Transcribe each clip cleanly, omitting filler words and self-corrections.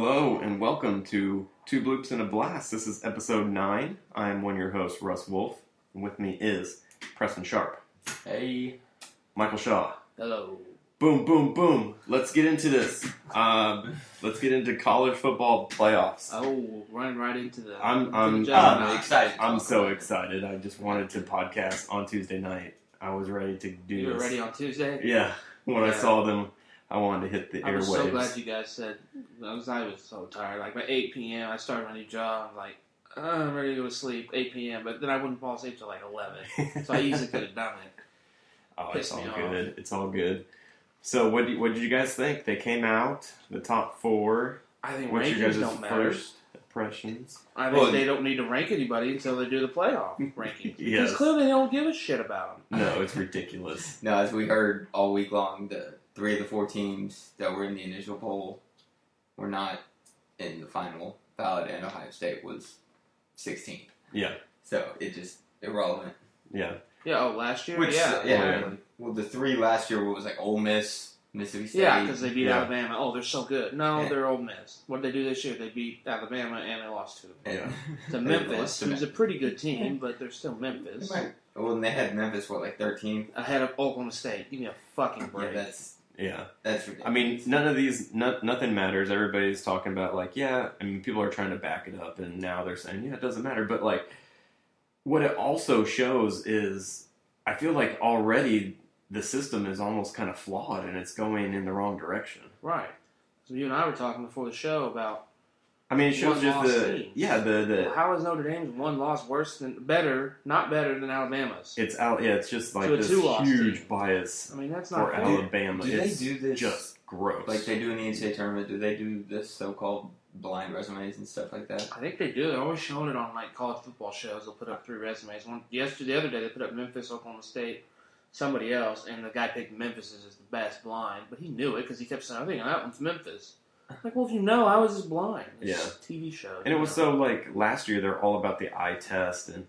Hello and welcome to Two Bloops and a Blast. This is episode 9. I am one of your hosts, Russ Wolf, and with me is Preston Sharp. Hey. Michael Shaw. Hello. Boom, boom, boom. Let's get into this. Let's get into college football playoffs. Oh, running right into the... I'm excited. I'm so excited. I just wanted to podcast on Tuesday night. I was ready to do this. You were ready on Tuesday? Yeah. When I saw them, I wanted to hit the airwaves. I was so glad you guys said. I was so tired. Like by 8 p.m., I started my new job. I'm like, I'm ready to go to sleep. 8 p.m., but then I wouldn't fall asleep till like 11. So I easily could have done it. Oh, it's all good. It's all good. So what did you guys think? They came out the top four. I think what's rankings don't matter. First impressions. I think they don't need to rank anybody until they do the playoff rankings. Yes. Because clearly they don't give a shit about them. No, it's ridiculous. No, as we heard all week long, the 3 of the 4 teams that were in the initial poll were not in the final ballot, and Ohio State was 16th. Yeah. So, it just irrelevant. Yeah. Yeah, last year? Yeah. Well, the 3 last year was like Ole Miss, Mississippi State. Yeah, because they beat Alabama. Oh, they're so good. No, they're Ole Miss. What did they do this year? They beat Alabama, and they lost to Memphis, who's a pretty good team, but they're still Memphis. Well, and they had Memphis, what, like 13th? Ahead of Oklahoma State. Give me a fucking break. Yeah, that's ridiculous. I mean, none of these, nothing matters. Everybody's talking about, like, yeah, I mean, people are trying to back it up, and now they're saying, yeah, it doesn't matter. But, like, what it also shows is, I feel like already the system is almost kind of flawed, and it's going in the wrong direction. Right. So you and I were talking before the show about, I mean, it shows just the how is Notre Dame's one loss not better than Alabama's? It's just like this huge bias. I mean, that's not fair. Alabama. Do they do this? Just gross. Like they do in the NCAA tournament. Do they do this so-called blind resumes and stuff like that? I think they do. They're always showing it on like college football shows. They'll put up 3 resumes. The other day they put up Memphis, Oklahoma State, somebody else, and the guy picked Memphis as the best blind, but he knew it because he kept saying, "I think that one's Memphis." Like, well, if you know, I was just blind. It's a TV show. And it was so, like, last year, they're all about the eye test and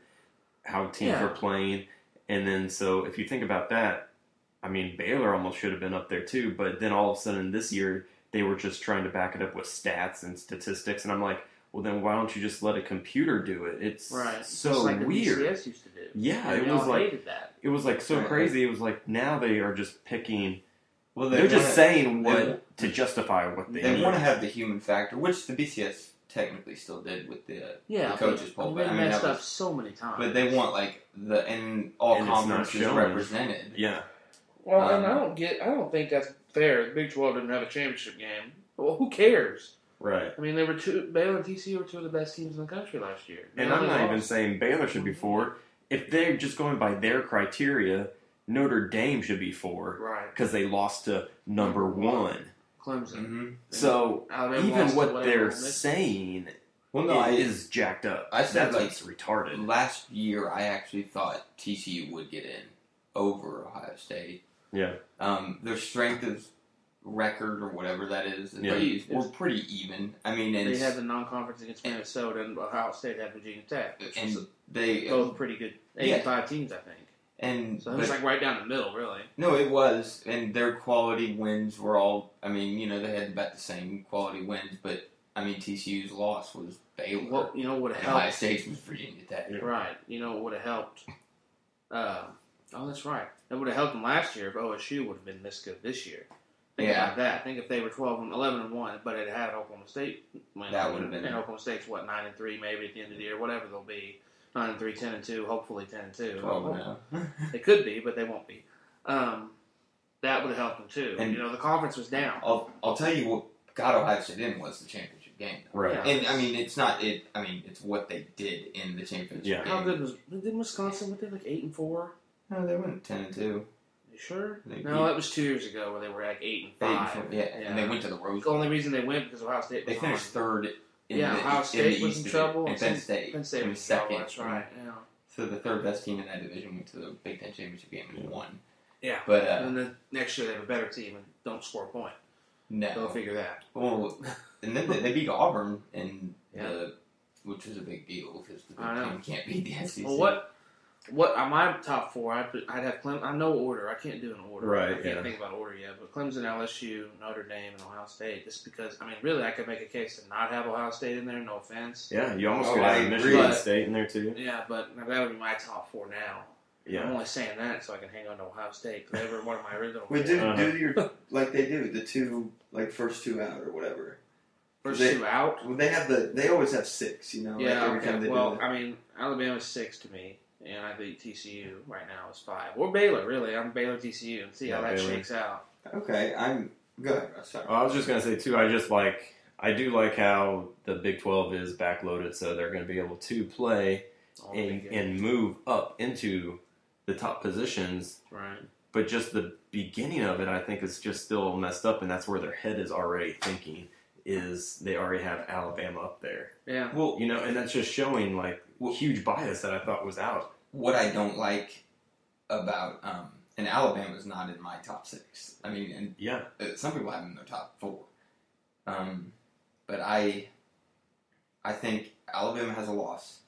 how teams are playing. And then, so, if you think about that, I mean, Baylor almost should have been up there, too. But then, all of a sudden, this year, they were just trying to back it up with stats and statistics. And I'm like, well, then why don't you just let a computer do it? It's so just like weird. The BCS used to do. Yeah, and it was, like, so crazy. It was, like, now they are just picking... Well, they're just saying what to justify what they need. Want to have the human factor, which the BCS technically still did with the coaches poll. They messed up so many times. But they want like all conferences represented. Yeah. Well, and I don't think that's fair. The Big 12 didn't have a championship game. Well, who cares? Right. I mean, Baylor and TCU were 2 of the best teams in the country last year. And I'm not even saying Baylor should be 4. If they're just going by their criteria, Notre Dame should be 4, right? Because they lost to number 1, Clemson. Mm-hmm. So even what they're saying is jacked up. I said that's like, retarded. Last year, I actually thought TCU would get in over Ohio State. Yeah, their strength of record or whatever that is, were pretty even. I mean, they had the non-conference against Minnesota, and Ohio State had Virginia Tech, which was both pretty good 85 teams, I think. And so it was like right down the middle, really. No, it was, and their quality wins were all. I mean, you know, they had about the same quality wins, but I mean, TCU's loss was Baylor. Well, you know what helped? Ohio State was Virginia Tech, right? You know what would have helped? That's right. That would have helped them last year if OSU would have been this good this year. Think about that. I think if they were 11-1, but it had Oklahoma State, that would have been. And Oklahoma State's what 9-3, maybe at the end of the year, whatever they'll be. 9-3, 10-2, hopefully 10-2. Oh, no. They could be, but they won't be. That would have helped them too. And, the conference was down. I'll tell you what got Ohio State in was the championship game, though. Right? Yeah. And I mean, it's not it. I mean, it's what they did in the championship game. How good was? Didn't Wisconsin? Were they like 8-4? No, they went 10-2. You sure? That was 2 years ago where they were like 8-5. And they went to the Rose Bowl. The only reason they went because Ohio State. They finished 3rd. Ohio State was in trouble. And Penn State was second. That's right. Yeah. So the 3rd best team in that division went to the Big Ten championship game and won. Yeah. But and then next year they have a better team and don't score a point. No. They'll figure that. Well, and then they beat Auburn, and which was a big deal because the Big Ten can't beat the SEC. Well, what? What my top four? I'd have Clemson. I know order. I can't do an order. Right. I can't think about order yet. But Clemson, LSU, Notre Dame, and Ohio State. Just because, I mean, really, I could make a case to not have Ohio State in there. No offense. Yeah, you almost could have Michigan State in there too. Yeah, but that would be my top four now. Yeah. I'm only saying that so I can hang on to Ohio State because they were one of my original. But do your like they do the two like first two out or whatever. First two out. Well, they have they always have six. You know. Yeah. Like every time they do that. I mean, Alabama's six to me. And I think TCU right now is five. Or Baylor, really. I'm Baylor, TCU, and see how that shakes out. Okay, I'm good. Well, I was just going to say, too, I do like how the Big 12 is backloaded, so they're going to be able to play and move up into the top positions. Right. But just the beginning of it, I think, is just still messed up, and that's where their head is already thinking, is they already have Alabama up there. Yeah. Well, you know, and that's just showing, like, huge bias that I thought was out. What I don't like about and Alabama's not in my top six. I mean, and yeah, some people have them in their top four. But I think Alabama has a loss.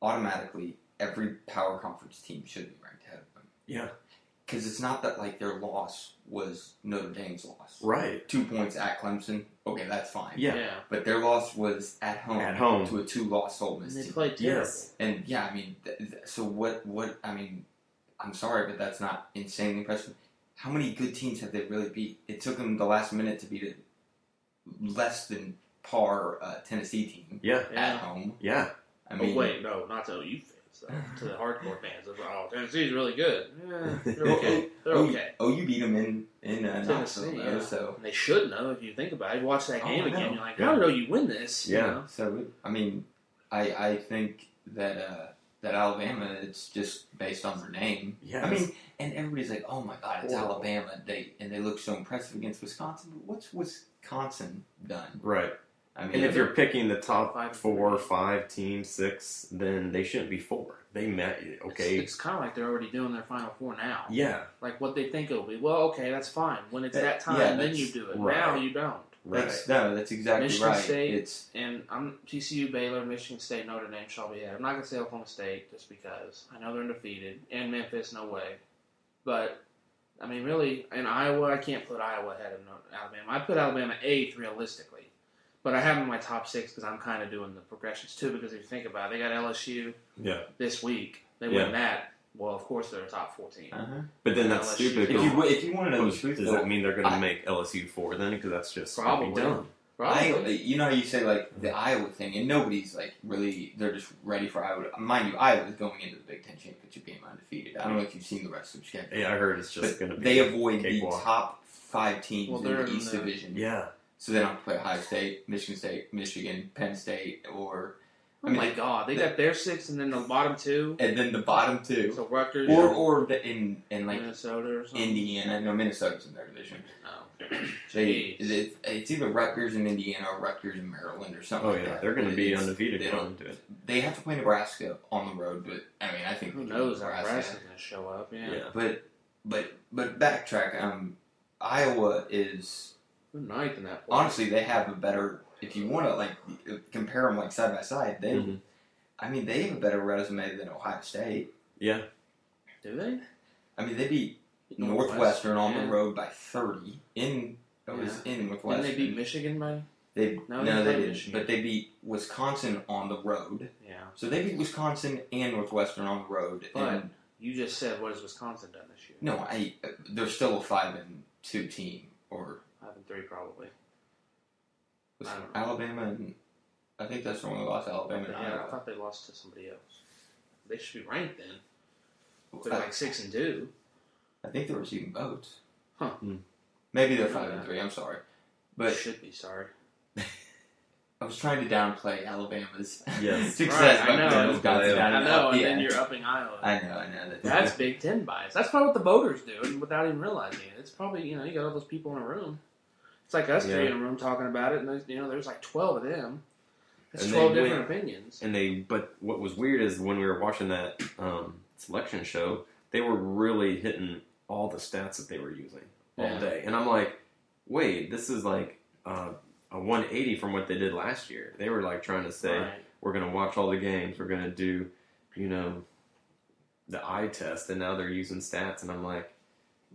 Automatically, every power conference team should be ranked ahead of them. Yeah, because it's not that like their loss was Notre Dame's loss. Right, 2 points at Clemson. Okay, that's fine. Yeah. But their loss was at home to a two-loss Ole Miss team. They played terrible. Yes. And, yeah, I mean, so what, I mean, I'm sorry, but that's not insanely impressive. How many good teams have they really beat? It took them the last minute to beat a less than par Tennessee team at home. Yeah. I mean, wait, no, not to OU fans, though. To the hardcore fans. Oh, Tennessee's really good. Yeah, they're okay. They're okay. OU beat them in Knoxville, though, so and they should know if you think about it. Watch that game again. You're like, how do you win this? Yeah. You know? So I mean, I think that that Alabama, it's just based on their name. Yeah. I mean, and everybody's like, oh my God, it's Alabama. They look so impressive against Wisconsin. But what's Wisconsin done? Right. I mean, and if you're picking the top four, five teams, six, then they shouldn't be four. They met, okay. It's kind of like they're already doing their Final Four now. Yeah. Like what they think it'll be. Well, okay, that's fine. When it's that time, then you do it. Right. Now you don't. Right. That's exactly Michigan right. Michigan State, and I'm TCU, Baylor, Michigan State, Notre Dame shall be ahead. I'm not going to say Oklahoma State just because I know they're undefeated. And Memphis, no way. But, I mean, really, in Iowa, I can't put Iowa ahead of Alabama. I put Alabama eighth realistically. But I have them in my top six because I'm kind of doing the progressions too. Because if you think about it, they got LSU this week. They win that. Well, of course they're a top 14. Uh-huh. But then that's LSU stupid. If you want to know the truth, does that mean they're going to make LSU four then? Because that's just probably dumb. Probably. You know how you say like the Iowa thing, and nobody's like really. They're just ready for Iowa. Mind you, Iowa's going into the Big Ten championship game undefeated. I don't know if you've seen the rest of the schedule. Yeah, I heard it's just going to be. They avoid the top five teams in the East Division. Yeah. So they don't have to play Ohio State, Michigan, Penn State, or... I mean, oh my God, they got their six and then the bottom two. And then the bottom two. So Rutgers. Or in like... Minnesota or something? Indiana. No, Minnesota's in their division. Oh. It's either Rutgers and Indiana or Rutgers and Maryland or something like that. Oh, yeah, they're going to be undefeated. They have to play Nebraska on the road, but, I mean, I think... Who knows how Nebraska's going to show up, yeah. But backtrack, Iowa is... Ninth in that place. Honestly, they have a better. If you want to like compare them like side by side, they, I mean, they have a better resume than Ohio State. Yeah, do they? I mean, they beat Northwestern on the road by 30. In Northwestern. Didn't they beat Michigan by? They didn't. Michigan. But they beat Wisconsin on the road. Yeah. So they beat Wisconsin and Northwestern on the road. But you just said, what has Wisconsin done this year? No, they're still a 5-2 team or. 5-3 probably. Alabama, and I think that's the one we lost. Alabama. Yeah, I thought they lost to somebody else. They should be ranked then. They're like 6-2. I think they're receiving votes. Huh. Maybe they're 5-3. I'm sorry, but should be sorry. I was trying to downplay Alabama's success. Right, I know, and then you're upping Iowa. I know. That's Big Ten bias. That's probably what the voters do, without even realizing it. It's probably you got all those people in a room. It's like us three in a room talking about it, and there's like 12 of them. That's 12 different opinions. But what was weird is when we were watching that selection show, they were really hitting all the stats that they were using all day, and I'm like, wait, this is like. A 180 from what they did last year. They were like trying to say, we're going to watch all the games. We're going to do, the eye test, and now they're using stats, and I'm like,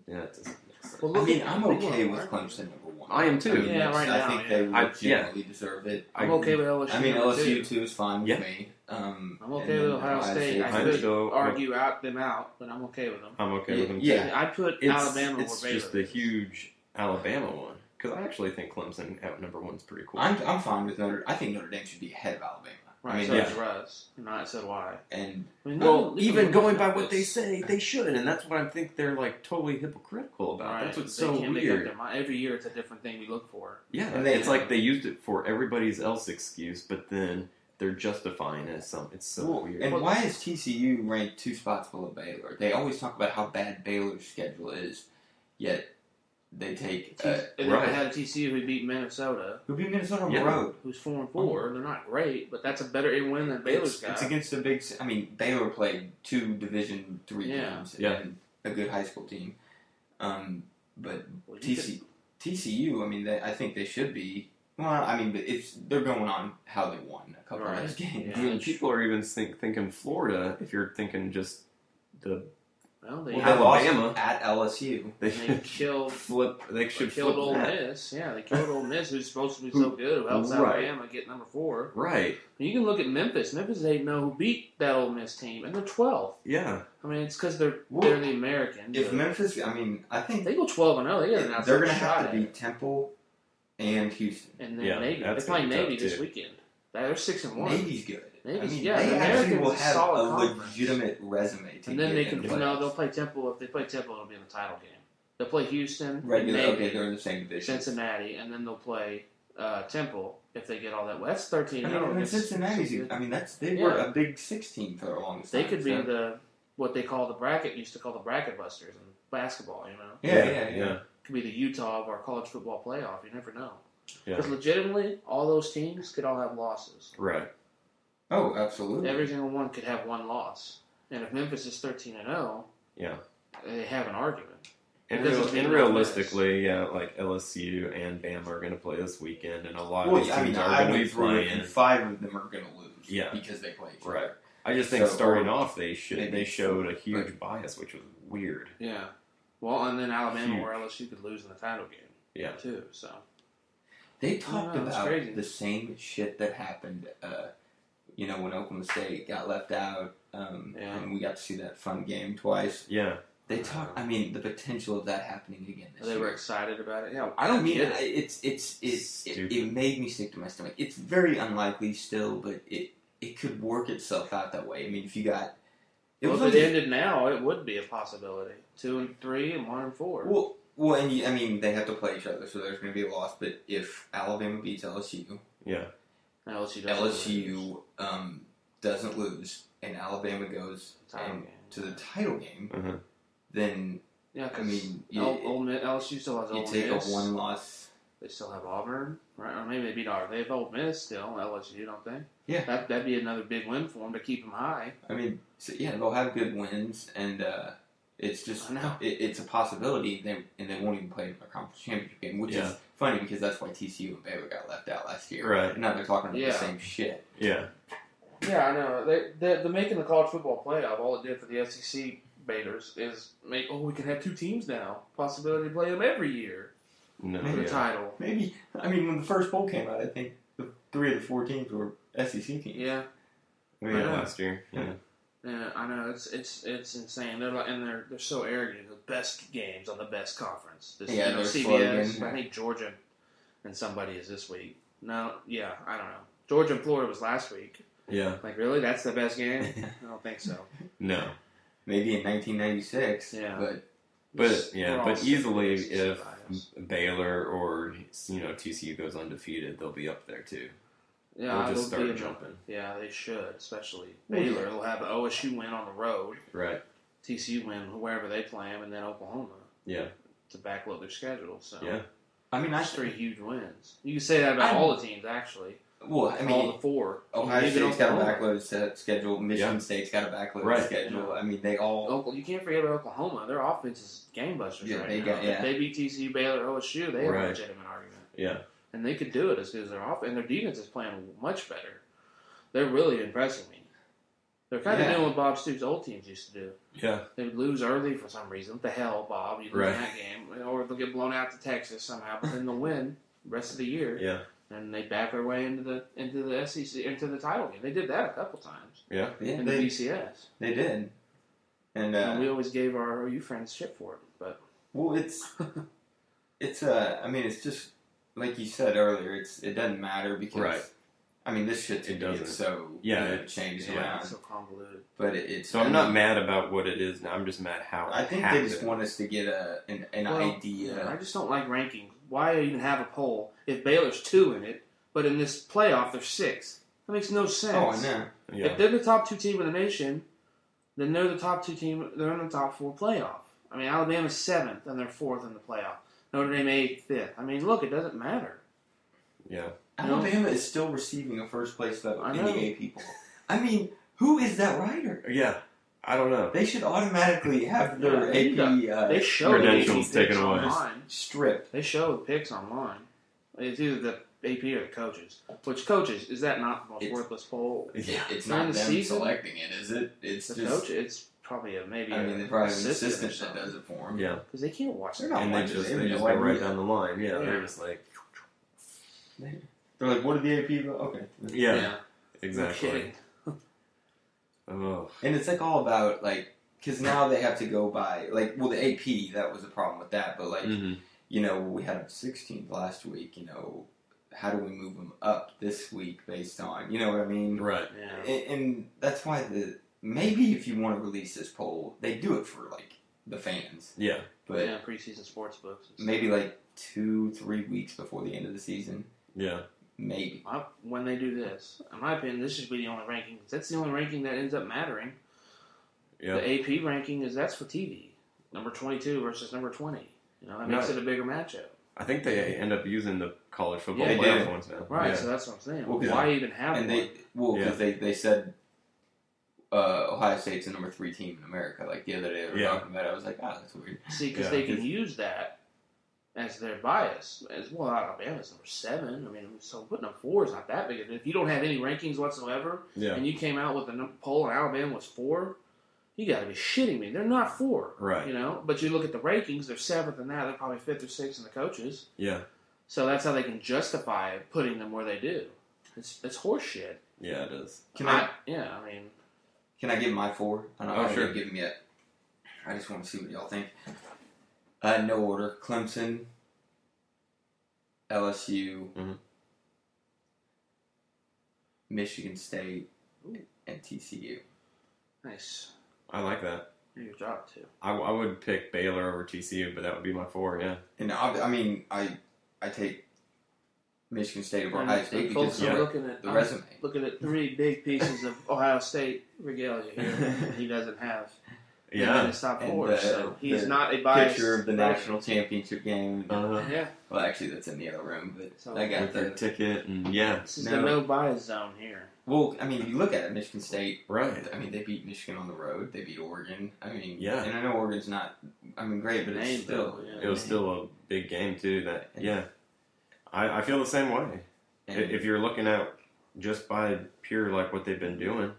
yeah, it doesn't make sense. Well, I'm okay with Clemson number one. I am too. I think they legitimately deserve it. I'm okay with LSU. I mean, LSU too is fine with me. I'm okay with Ohio State. I could argue them out, but I'm okay with them. I'm okay with them too. Yeah, I put Alabama over Baylor. It's just the huge Alabama one. Because I actually think Clemson at number one is pretty cool. I'm fine with Notre Dame. I think Notre Dame should be ahead of Alabama. Right, I mean, so it's Russ. And I said why. And, I mean, well, even going by what they say, they should. And that's what I think they're, like, totally hypocritical about. Right. That's what's so weird. Every year it's a different thing we look for. Yeah, and it's like they used it for everybody's else excuse, but then they're justifying it as something. It's so weird. And why is TCU ranked two spots below Baylor? They always talk about how bad Baylor's schedule is, yet... They take they had TCU who beat Minnesota. Who beat Minnesota on the road? Who's 4-4? They're not great, but that's a better win than Baylor's got. It's against the big. I mean, Baylor played two Division III teams and a good high school team. But TCU, I mean, I think they should be. Well, I mean, but it's they're going on how they won a couple of those games. Yeah. I mean, people are even thinking Florida. If you're thinking just the. Well, they lost Alabama at LSU. They killed. They killed Ole Miss. Yeah, they killed Ole Miss, who's supposed to be so good. Who helps Alabama get number 4? Right. And you can look at Memphis. Memphis, they know who beat that Ole Miss team, and they're 12th. Yeah. I mean, it's because they're the American. If Memphis, I mean, I think they go 12-0. They're going to have to beat Temple and Houston, and then Navy. They're playing Navy this weekend. They're 6-1. Navy's good. Maybe, I mean, they actually will have a legitimate resume to and then they can, they'll play Temple. If they play Temple, it'll be in the title game. They'll play Houston, they're in the same division. Cincinnati, and then they'll play Temple if they get all that. Well, that's 13. Cincinnati's. I mean, they were a big 16 for the longest time. They could be what they call the bracket. Used to call the bracket busters in basketball. You know. Yeah. Could be the Utah of our college football playoff. You never know. Because legitimately, all those teams could all have losses. Right. Oh, absolutely. Every single one could have one loss. And if Memphis is 13-0, they have an argument. And realistically, like LSU and Bama are going to play this weekend, and a lot of these teams are going to be playing. And 5 of them are going to lose because they play each other. Right. I just think starting off, they showed a huge bias, which was weird. Yeah. Well, and then Alabama or LSU could lose in the title game. Yeah. Too, so. They talked about the same shit that happened when Oklahoma State got left out, and we got to see that fun game twice. Yeah. They talk. I mean, the potential of that happening again this year. They were excited about it. Yeah, I mean, it made me sick to my stomach. It's very unlikely still, but it could work itself out that way. I mean, if it ended now, it would be a possibility. 2-3 and 1-4. Well, and they have to play each other, so there's going to be a loss. But if Alabama beats LSU, LSU doesn't lose, and Alabama goes to the title game, mm-hmm. then LSU still has Ole Miss. You take a one loss. They still have Auburn, right? Or maybe they beat Auburn. They have Ole Miss still, LSU, don't they? Yeah, that'd be another big win for them to keep them high. I mean, they'll have good wins, and it's just it's a possibility. They won't even play in the conference championship game, which is. Funny because that's why TCU and Baylor got left out last year. Right. And now they're talking about the same shit. Yeah. Yeah, I know. The making the college football playoff, all it did for the SEC Baylors is make, we can have two teams now. Possibility to play them every year. No. Maybe a title. Maybe. I mean, when the first bowl came out, I think 3 of the 4 teams were SEC teams. Yeah. Last year. Yeah. Yeah, I know it's insane. They're like, and they're so arrogant. The best games on the best conference. This CBS. Florida. I think Georgia and somebody is this week. No, I don't know. Georgia and Florida was last week. Yeah, like really, that's the best game? I don't think so. No, maybe in 1996. Yeah, but easily if Baylor or TCU goes undefeated, they'll be up there too. Yeah, they'll just start jumping. Yeah, they should, especially Baylor. They'll have an OSU win on the road. Right. TCU win wherever they play them, and then Oklahoma. Yeah. To backload their schedule. So. Yeah. I mean, that's 3 huge wins. You can say that about all the teams, actually. Well, I mean, all the 4. Ohio State's got a backloaded schedule. Michigan State's got a backloaded schedule. Yeah. I mean, they all. You can't forget about Oklahoma. Their offense is game busters right now. If they beat TCU, Baylor, OSU, they have a legitimate argument. Yeah. And they could do it as good as they're off. And their defense is playing much better. They're really impressing me. They're kind of doing what Bob Stoops' old teams used to do. Yeah. They would lose early for some reason. What the hell, Bob? You lose that game. Or they'll get blown out to Texas somehow, but then they'll win the rest of the year. Yeah. And they back their way into the SEC, into the title game. They did that a couple times. Yeah. In the BCS. They did. And we always gave our OU friends shit for it. But well, it's just like you said earlier, it doesn't matter because I mean, this shit's going to so changed around. It's so convoluted. But I'm not mad about what it is now. I'm just mad how it happened. I think they just want us to get an idea. Yeah, I just don't like rankings. Why even have a poll if Baylor's 2 in it, but in this playoff they're 6th? That makes no sense. Oh, I know. Yeah. If they're the top 2 team in the nation, then they're the top 2 team. They're in the top 4 playoff. I mean, Alabama's 7th and they're 4th in the playoff. Notre Dame 8th, 5th. I mean, look, it doesn't matter. Yeah. Alabama is still receiving a first place vote in the AP poll. I mean, who is that writer? Yeah, I don't know. They should automatically have their AP credentials taken away. Stripped. They show the picks online. It's either the AP or the coaches. Which coaches? Is that not the most worthless poll? Yeah, it's not them selecting it, is it? It's the coach. It's probably an assistant that does it for them. Yeah, because they can't watch it. And they just go right down the line. Yeah, they're just like. They're like, what did the AP go? Okay. Yeah. Exactly. Oh. And it's like all about, like, because now they have to go by, like, well, the AP, that was the problem with that, but, like, you know, we had them 16th last week, you know, how do we move them up this week based on, you know what I mean? Right. Yeah. And that's why maybe if you want to release this poll, they do it for, like, the fans. Yeah. But yeah, preseason sports books. Maybe, like, 2-3 weeks before the end of the season. Yeah. Maybe. When they do this, in my opinion, this should be the only ranking. That's the only ranking that ends up mattering. Yeah. The AP ranking that's for TV. Number 22 versus number 20. You know, that makes it a bigger matchup. I think they end up using the college football playoff ones now. Right, so that's what I'm saying. Well, why even have them? They said Ohio State's the number 3 team in America. Like the other day they were talking about it. I was like, that's weird. See, because they can use that as their bias. As well, Alabama's number 7. I mean, so putting a 4 is not that big. If you don't have any rankings whatsoever, and you came out with a poll and Alabama was 4, you got to be shitting me. They're not 4. Right. You know? But you look at the rankings, they're 7th and now they're probably 5th or 6th in the coaches. Yeah. So that's how they can justify putting them where they do. It's horseshit. Yeah, it is. Can I give my 4? I don't know if you're giving me it. I just want to see what y'all think. No order. Clemson, LSU, Michigan State, and TCU. Nice. I like that. Do your job, too. I would pick Baylor over TCU, but that would be my 4, yeah. And, I take Michigan State over Ohio State because I'm resume. Looking at 3 big pieces of Ohio State regalia here that he doesn't have. Yeah, and he's not a biased picture of the national championship game. Yeah. Well, actually, that's in the other room, but I got the ticket. And this is the no bias zone here. Well, I mean, if you look at it, Michigan State, right? I mean, they beat Michigan on the road. They beat Oregon. I mean, and I know Oregon's not. I mean, great, but it's still. It was still a big game too. I feel the same way. If you're looking at just by pure like what they've been doing.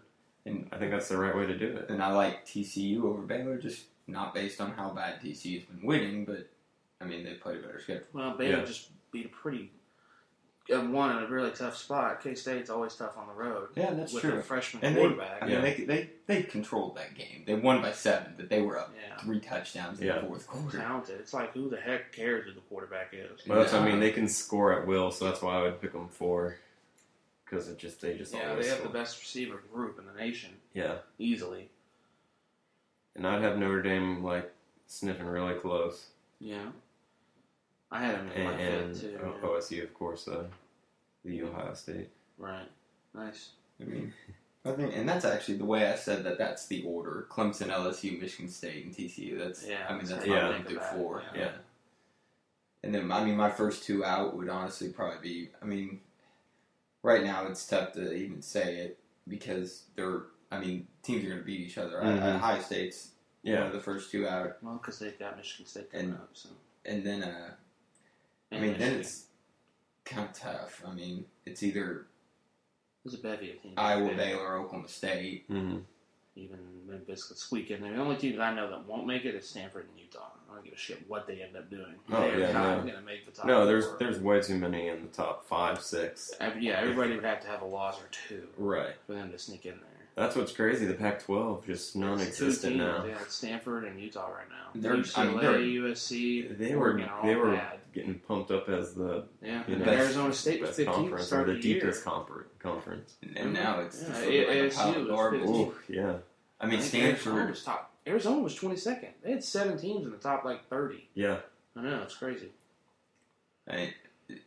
And I think that's the right way to do it. And I like TCU over Baylor, just not based on how bad TCU's been winning, but, I mean, they played a better schedule. Well, Baylor just beat won in a really tough spot. K-State's always tough on the road. Yeah, that's true. With a freshman quarterback. They controlled that game. They won by 7, but they were up 3 touchdowns in the fourth quarter. Talented. It's like, who the heck cares who the quarterback is? Well, I mean, they can score at will, so that's why I would pick them 4. Because they have the best receiver group in the nation. Yeah. Easily. And I'd have Notre Dame, like, sniffing really close. Yeah. I had them in my head, too. And OSU, of course, the Ohio State. Right. Nice. I mean, and that's actually the way I said that that's the order. Clemson, LSU, Michigan State, and TCU. That's how I do 4. Yeah. And then, I mean, my first 2 out would honestly probably be, I mean... Right now, it's tough to even say it because teams are going to beat each other. Ohio State's one of the first 2 out. Well, because they've got Michigan State coming up. So. And then, then it's kind of tough. I mean, it's either Iowa, Baylor, Oklahoma State. Even Memphis could squeak in there. The only teams I know that won't make it is Stanford and Utah. I don't give a shit what they end up doing. They're not going to make the top. No, there's way too many in the top 5, 6. Everybody would have to have a loss or two, right, for them to sneak in there. That's what's crazy. The Pac-12 just non-existent now. Yeah, it's Stanford and Utah right now. They're UCLA, USC. They were bad. Getting pumped up as the Arizona State best 15th conference or the deepest conference. And now it's ASU. Yeah, I mean Stanford was top. Arizona was 22nd. They had 7 teams in the top 30. Yeah, I know, it's crazy. Like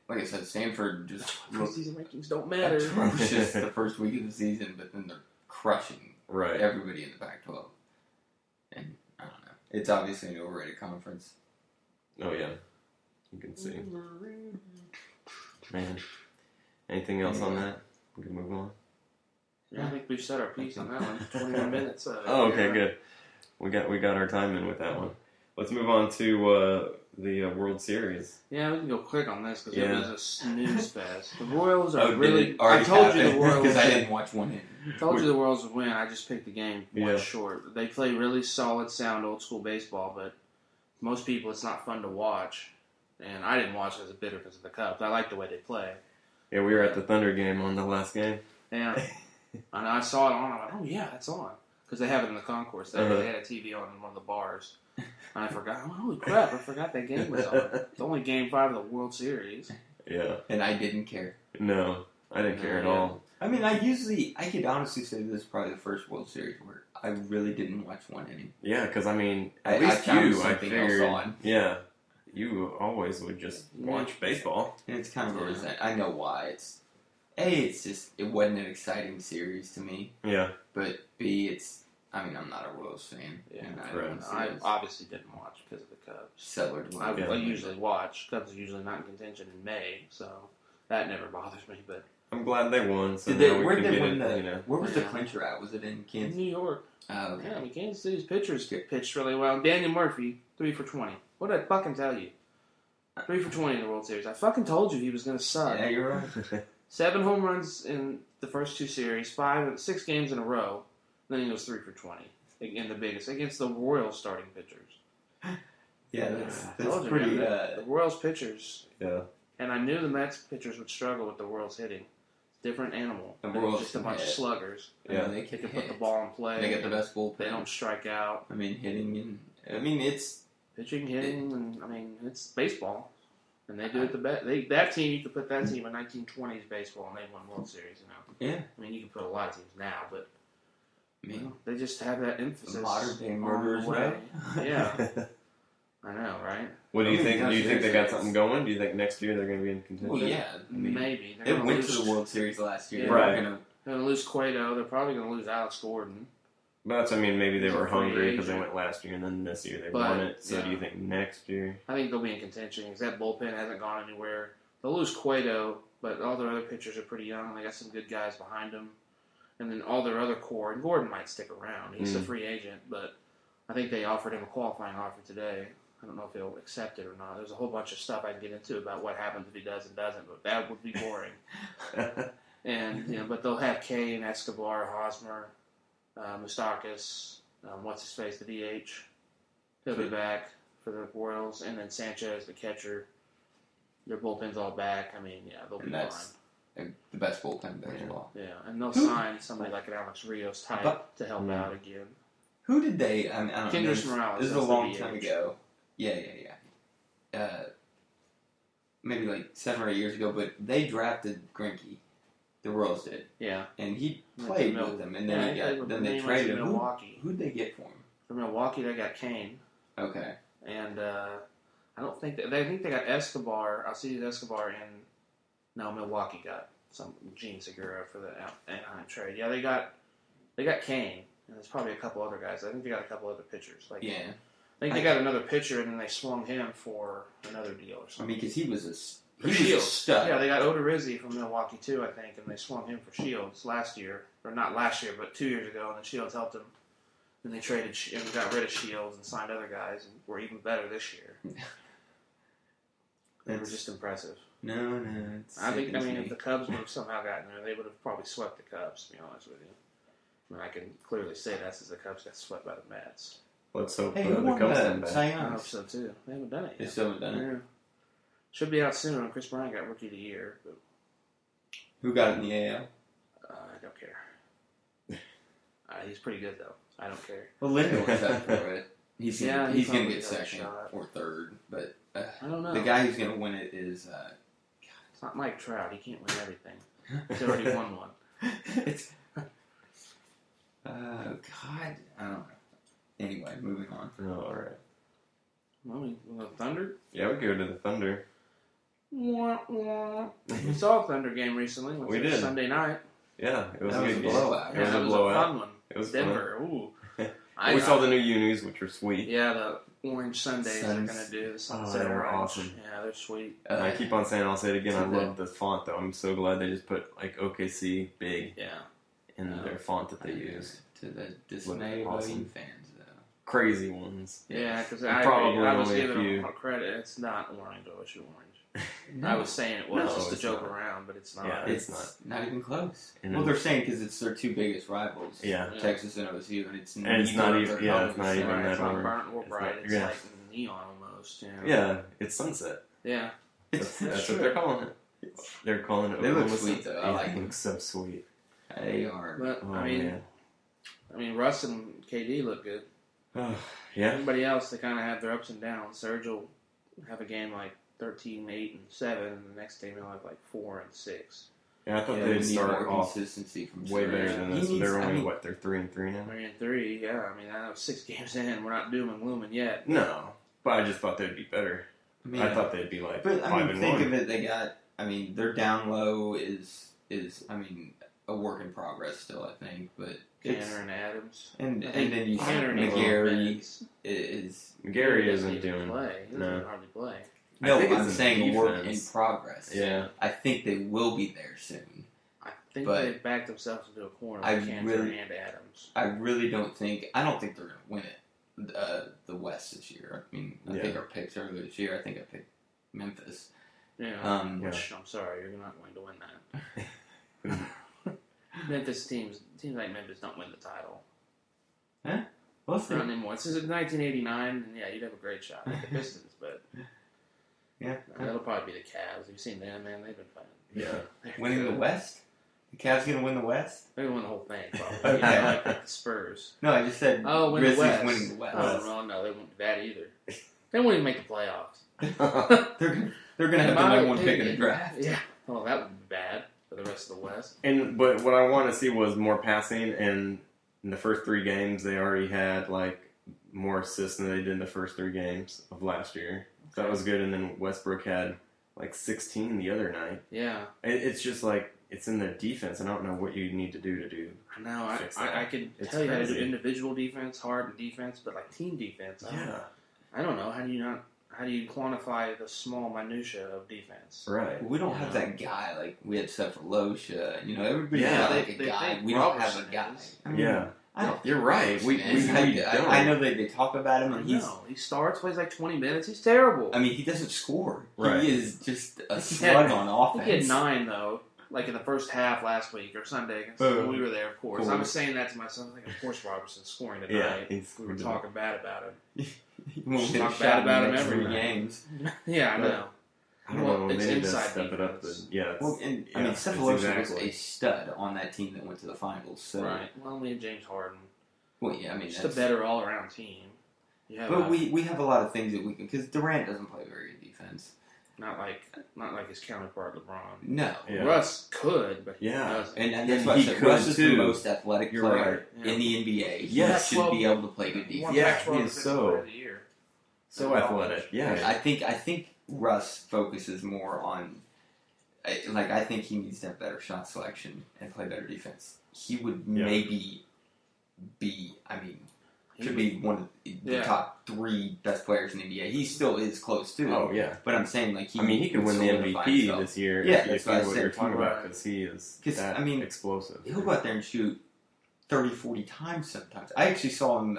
I said, Stanford just preseason rankings don't matter. It's just the first week of the season, but then they're crushing everybody in the Pac-12. And I don't know. It's obviously an overrated conference. Oh yeah, you can see. Man, anything else on that? We can move on. Yeah, I think we've set our piece on that one. 21 minutes. Good. We got our time in with that one. Let's move on to the World Series. Yeah, we can go quick on this because it was a snooze fest. The Royals are really. I told you the Royals because I didn't watch one hit. I told you the Royals would win. I just picked the game one short. They play really solid, sound, old school baseball, but most people it's not fun to watch. And I didn't watch it as a bitter because of the Cubs. I like the way they play. Yeah, we were at the Thunder game on the last game. Yeah, and I saw it on. I'm like, oh yeah, that's on. Because they have it in the concourse. They had a TV on in one of the bars. And I forgot. Oh, holy crap, I forgot that game was on. It's only Game 5 of the World Series. Yeah. And I didn't care. No, I didn't care at all. I mean, I could honestly say this is probably the first World Series where I really didn't watch one inning. Yeah, because, I mean, at least I figured. Else on. Yeah. You always would just watch baseball. And it's kind of a resentment. I know why. It's just, it wasn't an exciting series to me. Yeah. But B, I'm not a Royals fan. Yeah, I obviously didn't watch because of the Cubs. I usually watch. Cubs are usually not in contention in May, so that never bothers me. But I'm glad they won. So where did they win? Where was the clincher at? Was it in Kansas? New York. Oh, okay. Yeah, I mean, Kansas City's pitchers pitched really well. Daniel Murphy, 3 for 20. What did I fucking tell you? 3 for 20 in the World Series. I fucking told you he was gonna suck. Yeah, you're right. 7 home runs in the first 2 series, 6 games in a row. Then he goes 3 for 20 in the biggest against the Royals starting pitchers. Yeah, that's pretty. The Royals pitchers. Yeah. And I knew the Mets pitchers would struggle with the Royals hitting. Different animal. The Royals just a bunch of sluggers. Yeah, they can put the ball in play. They get the best bullpen. They don't strike out. I mean, hitting and it's pitching, hitting, and it's baseball. And they do it the best. That team, you could put that team in 1920s baseball, and they won World Series. You know. Yeah. I mean, you can put a lot of teams now, but. They just have that emphasis. Modern day murderers, right? Yeah, I know, right? What do you think? Do you think they got something going? Do you think next year they're going to be in contention? Well, yeah, maybe. They went to the World Series last year, right? They're going to lose Cueto. They're probably going to lose Alex Gordon. But that's, maybe they were hungry because they went last year, and then this year they won it. So do you think next year? I think they'll be in contention because that bullpen hasn't gone anywhere. They'll lose Cueto, but all their other pitchers are pretty young. They got some good guys behind them. And then all their other core, and Gordon might stick around. He's a free agent, but I think they offered him a qualifying offer today. I don't know if he'll accept it or not. There's a whole bunch of stuff I can get into about what happens if he does and doesn't, but that would be boring. But they'll have Kane, Escobar, Hosmer, Moustakas, what's-his-face, the DH. He'll be back for the Royals. And then Sanchez, the catcher. Their bullpen's all back. They'll be fine. The best bullpen baseball. Yeah, and they'll sign somebody like an Alex Rios type to help out again. Who did they? I don't know. Kendrys Morales. This is a long time ago. Yeah. Maybe 7 or 8 years ago, but they drafted Greinke. The Royals did. Yeah. And he played with them, and then they traded him. Who'd they get for him? From Milwaukee, they got Kane. Okay. And I don't think that I think they got Escobar. Milwaukee got some Gene Segura for the Anaheim trade. Yeah, they got Kane, and there's probably a couple other guys. I think they got a couple other pitchers. I think they got another pitcher, and then they swung him for another deal or something. Because he was a stud. Yeah, they got Odorizzi from Milwaukee too, I think, and they swung him for Shields last year, or not last year, but 2 years ago, and then Shields helped him. Then they traded and got rid of Shields and signed other guys, and were even better this year. They were just impressive. No. If the Cubs would have somehow gotten there, they would have probably swept the Cubs, to be honest with you. I mean, I can clearly say that since the Cubs got swept by the Mets. Let's hope the Cubs done that. I hope so, too. They haven't done it yet. They still haven't done it. Should be out soon. Chris Bryant got Rookie of the Year. But... Who got it in the AL? I don't care. He's pretty good, though. I don't care. Well, Lindor is up for it. He's going to get second or third, but I don't know. The guy who's going to win it is it's not Mike Trout. He can't win everything. He's already won one. It's God, I don't know. Anyway, moving on. Oh, all right. Well, the Thunder? Yeah, we go to the Thunder. We saw a Thunder game recently. We did Sunday night. Yeah, it was a good game. Blowout. It was a blowout. Fun one. It was Denver. Fun. Ooh. We saw the new unis, which were sweet. Yeah, the orange sundaes they're going to do. The sunset orange. Awesome. Yeah, they're sweet. I keep on saying, I'll say it again, I love the font, though. I'm so glad they just put, like, OKC big in their font that they used. To the dismay of awesome fans, though. Crazy ones. Yeah, because I was giving them credit. It's not orange, OSU orange. No. I was saying it was just to joke around, but it's not. Yeah, it's not. Not even close. And well, they're saying because it's their two biggest rivals, Texas and OSU, and it's not even that burnt or bright. It's like neon almost. You know? Yeah, it's sunset. Yeah, that's what they're calling it. They're calling it. They look sweet though. I like. It looks so sweet. They are. But I mean, Russ and KD look good. Oh, yeah. Everybody else, they kind of have their ups and downs. Serge will have a game like 13, 8, and 7, and the next game he'll have like 4 and 6. Yeah, I thought they'd start off consistency from way better than this. They're only, they're 3 and 3 now? 3 and 3, yeah. I mean, I know 6 games in, we're not doom and glooming yet. No, but I just thought they'd be better. I thought they'd be like 5 and 1. But, I mean, think of it, they got, I mean, their down low is a work in progress still, I think, but... Tanner and Adams. And then you see McGarry isn't doing... Play. He doesn't hardly play. No, I'm saying work in progress. Yeah. I think they will be there soon. I think they've backed themselves into a corner with Tanner and Adams. I really don't think... I don't think they're going to win it, the West this year. I mean, I think our picks earlier this year, I think I picked Memphis. Yeah, which, I'm sorry, you're not going to win that. Memphis teams like Memphis don't win the title. Huh? What's that? Not anymore. Since 1989, and you'd have a great shot at the Pistons, but that'll probably be the Cavs. You've seen them, man. They've been fun. Yeah, winning the West. The Cavs gonna win the West. They're gonna win the whole thing, probably. Okay. Like the Spurs. No, I just said Grizzlies winning the West. Oh, wrong. No, they won't do that either. They won't even make the playoffs. They're gonna have the number one pick in the draft. Yeah. Well, that would be bad. The rest of the West. But what I want to see was more passing, and in the first three games they already had like more assists than they did in the first three games of last year. Okay. So that was good, and then Westbrook had like 16 the other night. Yeah. It's just like it's in the defense, and I don't know what you need to do. No, I can tell you how to do individual defense, hard defense, but like team defense. I don't know. How do you quantify the small minutia of defense? Right. We don't have that guy like we had Seth Losha. You know, everybody had like a guy. We don't have a guy. I mean, you're right. I know they talk about him. And he starts, plays like 20 minutes. He's terrible. I mean, he doesn't score. Right. He is just a slug on offense. He had 9, though, like in the first half last week or Sunday. When we were there, of course. I was saying that to myself. Like, of course Robertson's scoring tonight. We were talking bad about him. We'll talk bad about him every games. Yeah, I know. I don't know. It's inside step it up. I mean, Seth Losha was a stud on that team that went to the finals. So. Right. Well, we have James Harden. Well, yeah, I mean, just a better all-around team. But we have a lot of things that we can because Durant doesn't play very good defense. Not like his counterpart LeBron. No, Russ could, but he doesn't. And that's why I said Russ is the most athletic player in the NBA. He should be able to play good defense. He is so athletic. Yeah, I think Russ focuses more on like I think he needs to have better shot selection and play better defense. He would maybe be. I mean. Should be one of the top 3 best players in the NBA. He still is close to. Oh yeah, but I'm saying like he could win the MVP this year. Yeah, that's what you're talking about because he is explosive. He'll go out there and shoot 30, 40 times sometimes. I actually saw him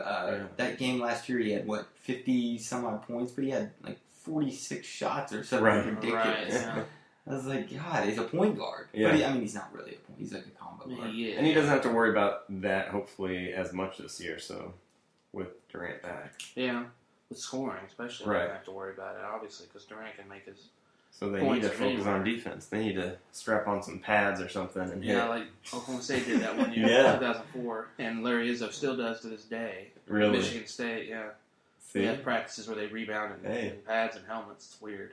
that game last year. He had 50 some odd points, but he had like 46 shots or something ridiculous. Right, yeah. I was like, God, he's a point guard. Yeah. But he's not really a point. He's like a combo guard. Yeah. And he doesn't have to worry about that, hopefully, as much this year. So, with Durant back. Yeah. With scoring, especially. Right. They don't have to worry about it, obviously, because Durant can make his So they points need to focus anywhere. On defense. They need to strap on some pads or something. And hit. Like Oklahoma State did that one year in 2004. And Larry Izzo still does to this day. Really? Michigan State, yeah. See? They have practices where they rebound in pads and helmets. It's weird.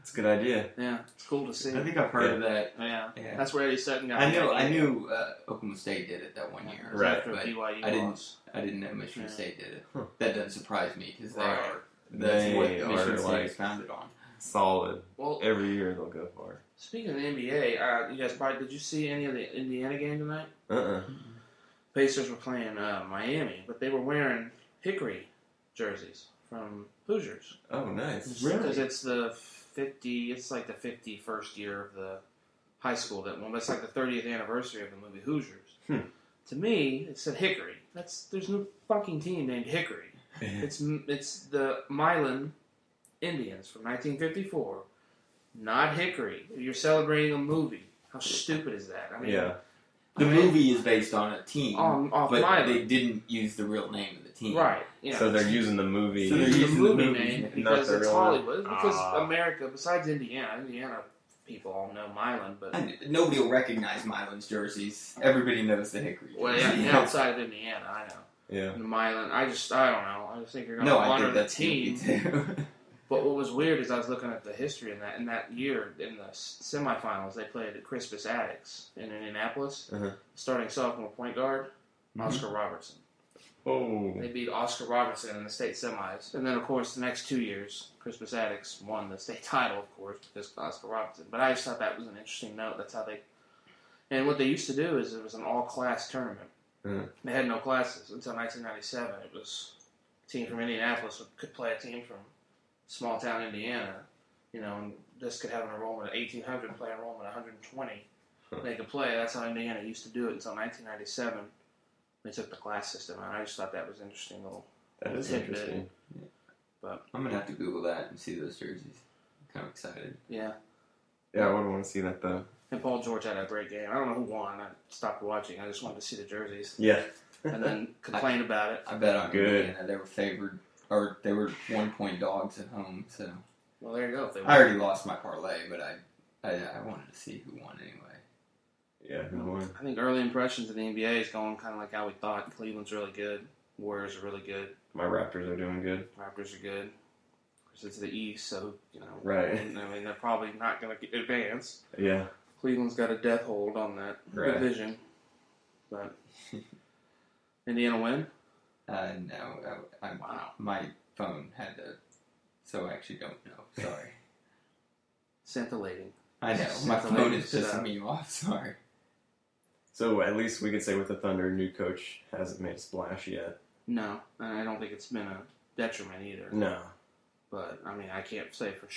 It's a good idea. Yeah, it's cool to see. I think I've heard of that. Yeah. That's where Eddie Sutton got I knew Oklahoma State did it that one year. Right. After but BYU I didn't know Michigan State did it. Huh. That doesn't surprise me because that's what Michigan State is founded on. Solid. Well, every year they'll go far. Speaking of the NBA, you guys probably, did you see any of the Indiana game tonight? Uh-uh. Pacers were playing Miami, but they were wearing hickory jerseys from Hoosiers. Oh, nice. Really? Because it's the... It's like the 51st year of the high school that one. That's like the 30th anniversary of the movie Hoosiers. Hmm. To me, it said Hickory. There's no fucking team named Hickory. It's the Milan Indians from 1954. Not Hickory. You're celebrating a movie. How stupid is that? I mean, the movie is based on a team, but Milan. They didn't use the real name of the team. Right. Yeah. So they're using the movie. So they're using the movie name because it's Hollywood. Because America, besides Indiana people all know Milan, but nobody will recognize Milan's jerseys. Everybody knows the Hickory. Well, outside of Indiana, I know. Yeah. Milan, I don't know. I just think you're going to honor the team. But what was weird is I was looking at the history in that. In that year, in the semifinals, they played at Crispus Attucks in Indianapolis. Uh-huh. Starting sophomore point guard, Oscar Robertson. Oh. They beat Oscar Robertson in the state semis. And then, of course, the next 2 years, Crispus Attucks won the state title, of course, because Oscar Robertson. But I just thought that was an interesting note. That's how they... And what they used to do is it was an all-class tournament. Mm. They had no classes until 1997. It was a team from Indianapolis could play a team from small town Indiana, and this could have an enrollment of 1,800, play enrollment 120. Huh. They could play. That's how Indiana used to do it until 1997. They took the class system out. I just thought that was an interesting little tidbit. That is interesting. Yeah. But I'm gonna have to Google that and see those jerseys. I'm kind of excited. Yeah. Yeah, I would want to see that though. And Paul George had a great game. I don't know who won. I stopped watching. I just wanted to see the jerseys. Yeah. And then complain about it. I bet on Indiana. They were favored. Or they were 1-point dogs at home, so. Well, there you go. I already lost my parlay, but I wanted to see who won anyway. Yeah, who won? I think early impressions of the NBA is going kind of like how we thought. Cleveland's really good. Warriors are really good. My Raptors are doing good. Raptors are good. Because it's the East, so, Right. I mean, they're probably not going to advance. Yeah. Cleveland's got a death hold on that division. But. Indiana win? No, my phone had to, so I actually don't know. Sorry. Scintillating. I know, my phone is pissing me off, sorry. So at least we could say with the Thunder, new coach hasn't made a splash yet. No, and I don't think it's been a detriment either. No. But, I mean, I can't say for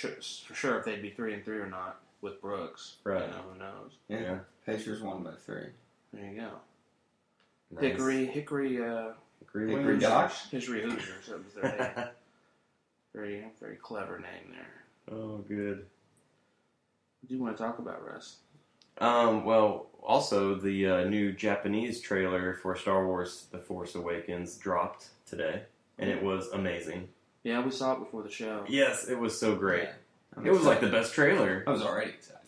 sure if they'd be 3-3 or not with Brooks. Right. Who knows. Yeah. Pacers won by 3. There you go. Nice. Hickory Dosh? Hickory Hoosiers. That was their name. Very, very clever name there. Oh, good. What do you want to talk about, Russ? Well, also, the new Japanese trailer for Star Wars The Force Awakens dropped today, and it was amazing. Yeah, we saw it before the show. Yes, it was so great. Yeah, it was like the best trailer. I was already excited.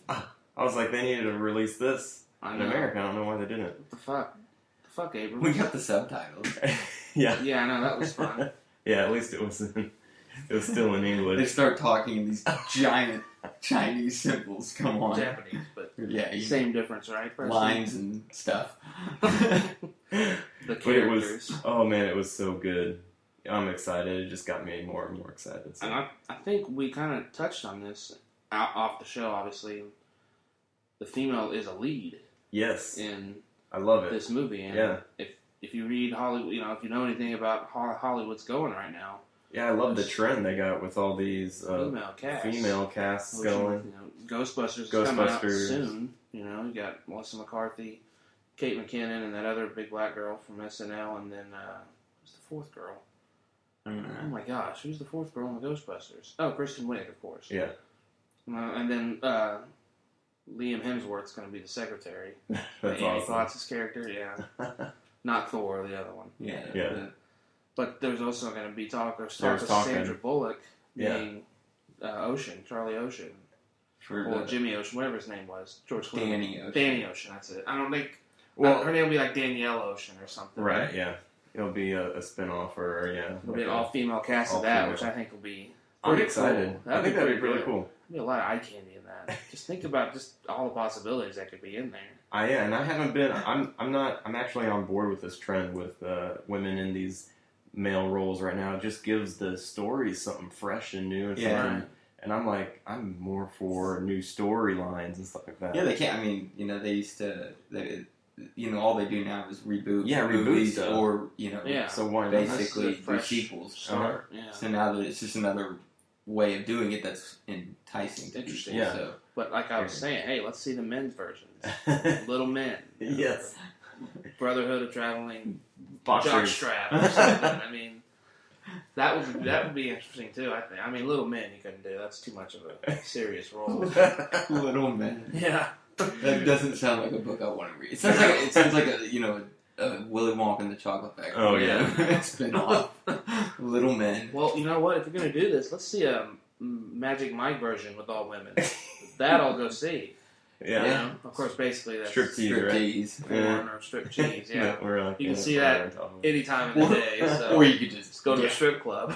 I was like, they needed to release this in America. I don't know why they didn't. What the fuck? Fuck Abrams. We got the subtitles. Yeah, I know, that was fun. Yeah, at least it was still in English. They start talking in these giant Chinese symbols. Come on. Japanese, but same difference, right? Personally? Lines and stuff. The characters. But it was, oh man, it was so good. I'm excited. It just got me more and more excited. So. And I think we kind of touched on this off the show, obviously. The female is a lead. Yes. In... I love it. This movie, and if you read Hollywood, if you know anything about how Hollywood's going right now. Yeah, I love the trend they got with all these female casts going. Ghostbusters is coming out soon. You got Melissa McCarthy, Kate McKinnon, and that other big black girl from SNL, and then who's the fourth girl? Oh my gosh, who's the fourth girl in the Ghostbusters? Oh, Kristen Wiig, of course. Yeah. And then Liam Hemsworth's going to be the secretary. That's Andy Klotz's character, yeah. Not Thor, the other one. Yeah. Yeah. But there's also going to be talk of Sandra Bullock being Charlie Ocean. Or Jimmy Ocean, whatever his name was. Danny Ocean, that's it. I don't think... Well, her name will be like Danielle Ocean or something. Right, yeah. It'll be a spin-off or, yeah. It'll be an all-female cast of that, which I think will be... I'm excited. Cool. I think that'd be really cool. There'll be a lot of eye candy in that. Just think about just all the possibilities that could be in there. Yeah, and I haven't been... I'm actually on board with this trend with women in these male roles right now. It just gives the story something fresh and new and fun. And I'm like, I'm more for new storylines and stuff like that. Yeah, they can't... I mean, they used to... all they do now is reboot movies stuff. Or, so why basically do sequels. Start. Yeah. So now that it's just another way of doing it that's enticing. Interesting. Yeah. So, but like I was saying, hey, let's see the men's versions. Little Men. Yes. Brotherhood of Traveling Jockstrap or something. I mean, that would be interesting too, I think. I mean, Little Men you couldn't do. That's too much of a serious role. Little Men. Yeah. That doesn't sound like a book I want to read. It sounds like a a Willy Wonka and the Chocolate Factory. Oh yeah, spin-off. Little Men. Well, you know what? If you're gonna do this, let's see a Magic Mike version with all women. That I'll go see. Yeah. Of course, basically that's striptease, right? Or striptease. Yeah. You can see that any time of the day. So. Or you could just go to a strip club.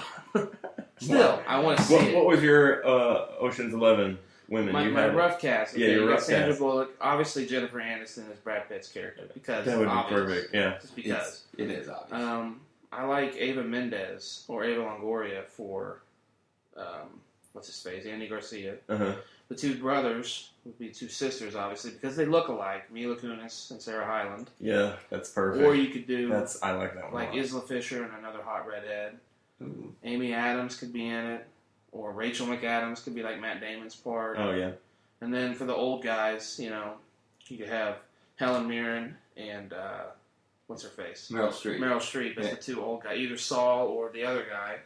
Still, I want to see. What was your Ocean's 11? Women. My rough cast. Okay? Yeah, your rough Sandra cast. Bullock. Obviously, Jennifer Aniston is Brad Pitt's character because that would be perfect. Yeah, just because it is obvious. I like Eva Mendes or Eva Longoria for what's his face, Andy Garcia. Uh-huh. The two brothers would be two sisters, obviously, because they look alike, Mila Kunis and Sarah Hyland. Yeah, that's perfect. Or you could do I like that one. Like Isla Fisher and another hot redhead. Ooh. Amy Adams could be in it. Or Rachel McAdams could be like Matt Damon's part. Oh, yeah. And then for the old guys, you could have Helen Mirren and, what's her face? Meryl Streep. Meryl Streep is the two old guys. Either Saul or the other guy.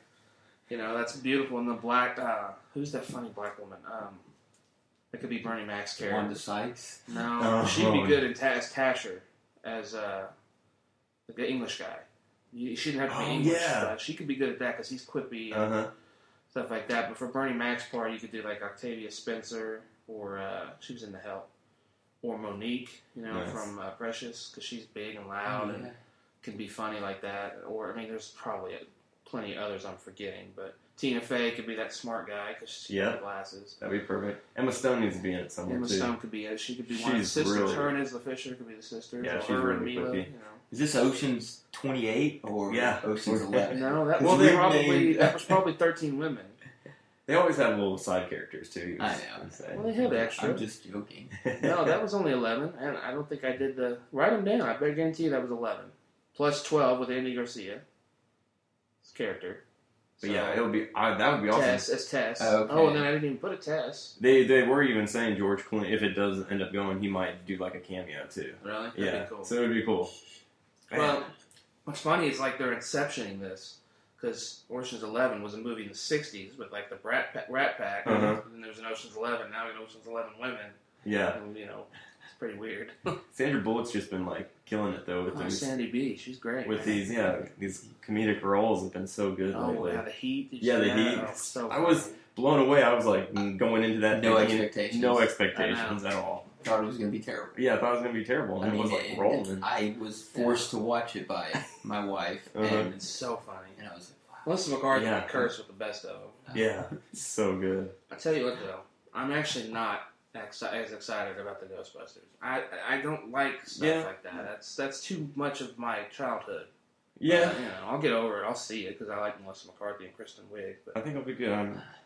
That's beautiful. And the black, who's that funny black woman? That could be Bernie Mac's character. Wanda Sykes? No. She'd be good as Tasher, as the English guy. She didn't have to be English. But she could be good at that because he's quippy. Uh-huh. Stuff like that, but for Bernie Mac's part, you could do like Octavia Spencer, or she was in The Help, or Monique, from Precious, because she's big and loud and can be funny like that. Or there's probably plenty of others I'm forgetting, but Tina Fey could be that smart guy because she's got glasses. That'd be perfect. Emma Stone needs to be in it somewhere. Emma Stone could be in it. She could be one of the sisters. Really... Her and Isla Fisher could be the sisters. Yeah, she's really quippy. Is this Ocean's 28 or Ocean's 11? No, that was probably 13 women. They always have little side characters too. I know. Well, they have extra. I'm just joking. No, that was only 11, and I don't think I did the. Write them down. I better guarantee you that was 11 plus 12 with Andy Garcia's character. But so, yeah, it'll be that would be awesome. Tess, it's Tess. Okay. Oh, and then I didn't even put a Tess. They were even saying George Clooney, if it does end up going, he might do like a cameo too. Really? That'd be cool. So it would be cool. Well, what's funny is like they're inceptioning this because Ocean's 11 was a movie in the 60s with like the Rat Pack, uh-huh. And then there was an Ocean's 11. Now we got Ocean's 11 women. Yeah, and, it's pretty weird. Sandra Bullock's just been like killing it though. With Sandy B, she's great. With these comedic roles have been so good lately. Oh yeah, The Heat. The Heat. Oh, so I was blown away. I was like going into that expectations. No expectations at all. Thought it was going to be terrible. Yeah, I thought it was going to be terrible. And it was like rolling. I was forced to watch it by my wife. And it's so funny. And I was like, wow. Melissa McCarthy would curse with the best of them. Yeah, it's so good. I tell you what, though. I'm actually not as excited about the Ghostbusters. I don't like stuff like that. That's too much of my childhood. Yeah. But, I'll get over it. I'll see it because I like Melissa McCarthy and Kristen Wiig. But I think it'll be good.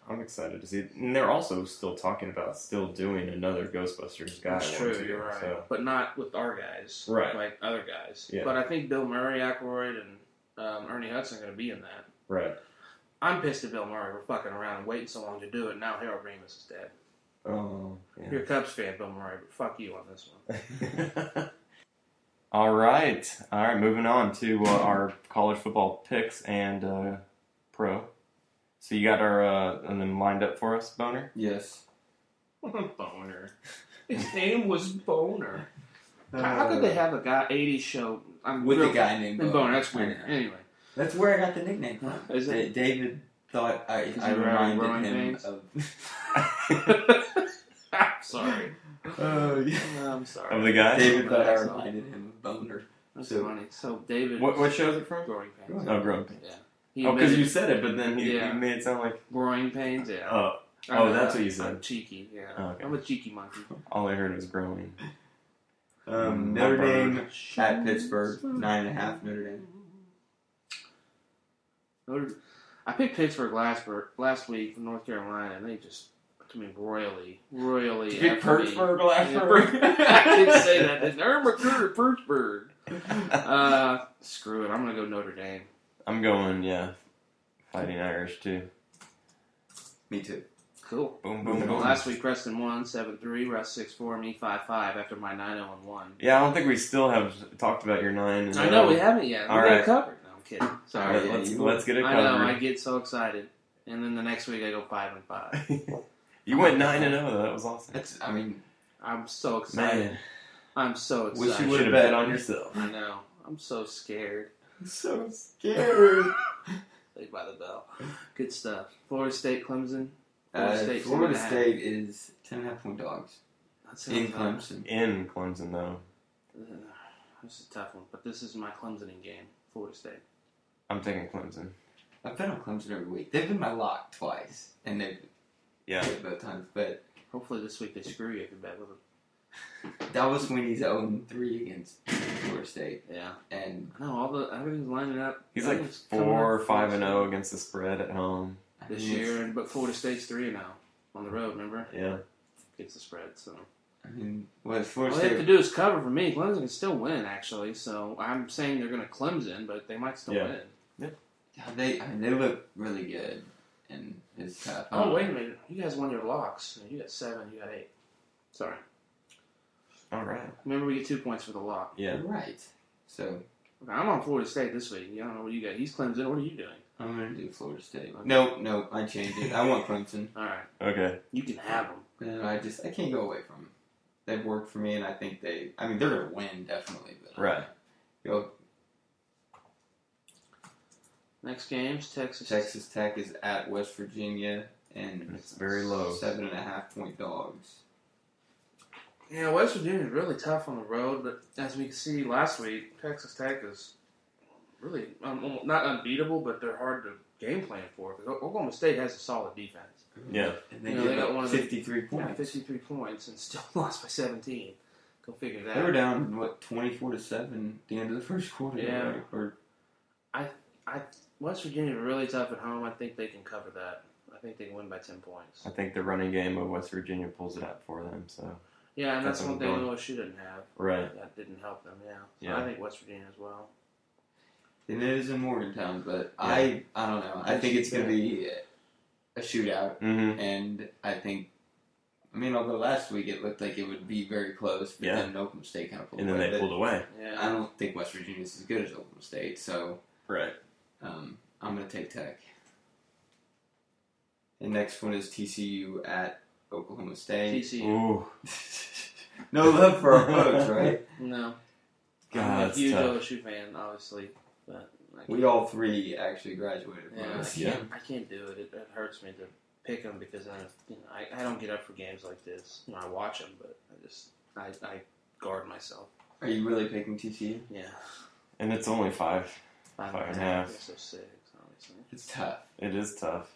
I'm excited to see it. And they're also still talking about still doing another Ghostbusters guy. That's true. You're right. So. But not with our guys. Right. Like other guys. Yeah. But I think Bill Murray, Aykroyd, and Ernie Hudson are going to be in that. Right. I'm pissed at Bill Murray for fucking around and waiting so long to do it. Now Harold Ramis is dead. Oh. Yeah. You're a Cubs fan, Bill Murray, but fuck you on this one. All right. Moving on to our college football picks and pro. So you got our and then lined up for us, Boner? Yes. Boner. His name was Boner. How could they have a guy 80s show with a guy named Boner? That's weird. Anyway. That's where I got the nickname from. Is it? David thought I reminded him names? Of... I'm sorry. Yeah. I'm sorry. Of the guy? David thought I reminded him of Boner. That's so funny. So, David... What show is it from? Growing Pains. Oh, Growing Pains. Yeah. Because you said it, but then he made it sound like... Growing Pains, yeah. Oh, that's what you said. I'm cheeky, yeah. Oh, okay. I'm a cheeky monkey. All I heard was growing. Notre Dame at Pittsburgh. 9.5 Notre Dame. I picked Pittsburgh last week from North Carolina, and they just took me royally. Did you pick Pittsburgh last week? I didn't say that. Didn't I? I'm recruited Pittsburgh. Screw it. I'm going to go Notre Dame. I'm going, Fighting Irish, too. Me, too. Cool. Boom, boom, boom. Last week, Preston won 7-3, Russ 6-4, me 5-5 after my 9-0-1. Yeah, I don't think we still have talked about your 9-0. I know, we haven't yet. All right. Covered. No, I'm kidding. Sorry. Right, let's get it covered. I know, I get so excited. And then the next week, I go 5-5. You went 9-0, though. That was awesome. I'm so excited. Man. I'm so excited. Wish you would have bet on yourself. I know. I'm so scared. Played by the bell. Good stuff. Florida State, Clemson. Florida State is 10.5-point dogs. In Clemson. In Clemson, though. This is a tough one, but this is my Clemsoning game. Florida State. I'm taking Clemson. I've been on Clemson every week. They've been my lock twice, and they've both times. But hopefully this week they screw you if you bet with them. That was Sweeney's 0-3 against Florida State. Yeah, and I know everything's lining up. He's like 4-5-0 against the spread at home. This year, but Florida State's 3-0 on the road, remember? Yeah. Gets the spread, so. I mean, all they have to do is cover for me. Clemson can still win, actually, so I'm saying they're going to Clemson, but they might still win. Yeah. They look really good, and it's tough. Oh, wait a minute. You guys won your locks. You got 7, you got 8. Sorry. All right. Remember, we get 2 points for the lock. Yeah. Right. So. Okay, I'm on Florida State this week. I don't know what you got. He's Clemson. What are you doing? I'm going to do Florida State. Okay. No, I changed it. I want Clemson. All right. Okay. You can have them. No, I can't go away from them. They've worked for me, and I think they're going to win, definitely. But right. Go. Next game's Texas. Texas Tech is at West Virginia, and it's very low. 7.5-point dogs. Yeah, West Virginia's really tough on the road, but as we can see last week, Texas Tech is... really, not unbeatable, but they're hard to game plan for. Oklahoma State has a solid defense. Yeah. And they got 53 points. Yeah, 53 points and still lost by 17. Go figure that out. They were down, 24-7 at the end of the first quarter. Yeah. Right? Or, West Virginia really tough at home. I think they can cover that. I think they can win by 10 points. I think the running game of West Virginia pulls it out for them, so... yeah, and that's one thing LSU didn't have. Right. That didn't help them, yeah. So yeah. I think West Virginia as well. And it is in Morgantown, but yeah. I don't know. I think it's going to be a shootout. Mm-hmm. And I think, although last week it looked like it would be very close, but then Oklahoma State kind of pulled away. And then they pulled away. Yeah. I don't think West Virginia is as good as Oklahoma State, so I'm going to take Tech. The next one is TCU at Oklahoma State. TCU. Ooh. No love for our folks, right? No. I'm a huge LSU fan, obviously. But we all three actually graduated. Yeah, I can't do it. It hurts me to pick them because I don't get up for games like this. I watch them, but I guard myself. Are you really picking TCU? Yeah. And it's only five and a half. They're so 6, obviously. It's tough. It is tough.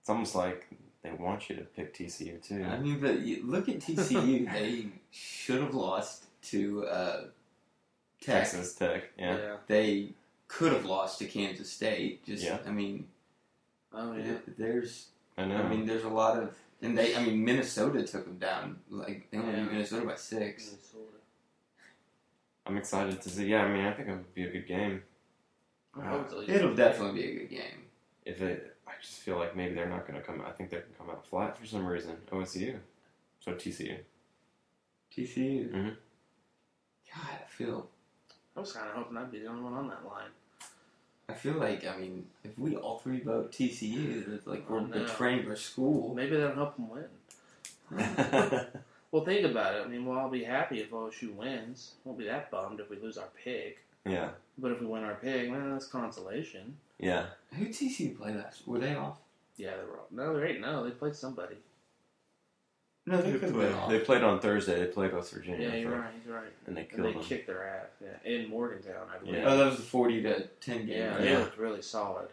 It's almost like they want you to pick TCU too. But look at TCU. They should have lost to. Texas Tech, yeah. They could have lost to Kansas State. There's a lot of, and they, Minnesota took them down. Like, they only beat Minnesota by 6. Minnesota. I'm excited to see. I think it'll be a good game. It'll definitely be a good game. I just feel like maybe they're not going to come out. I think they can come out flat for some reason. OSU. So TCU. TCU. Mm-hmm. God, I was kind of hoping I'd be the only one on that line. I feel like, if we all three vote TCU, it's like we're betraying our school. Maybe that'll help them win. Well, think about it. I mean, we'll all be happy if OSU wins. Won't be that bummed if we lose our pick. Yeah. But if we win our pick, well, that's consolation. Yeah. Who TCU played last? Were they off? Yeah, they were off. No, they're 8-0. They played somebody. No, they could have been off. They played on Thursday. They played West Virginia. Yeah, you're right. And they killed them. And they kicked their ass. Yeah, in Morgantown, I believe. Yeah. Oh, that was a 40-10 game. Yeah, they looked really solid.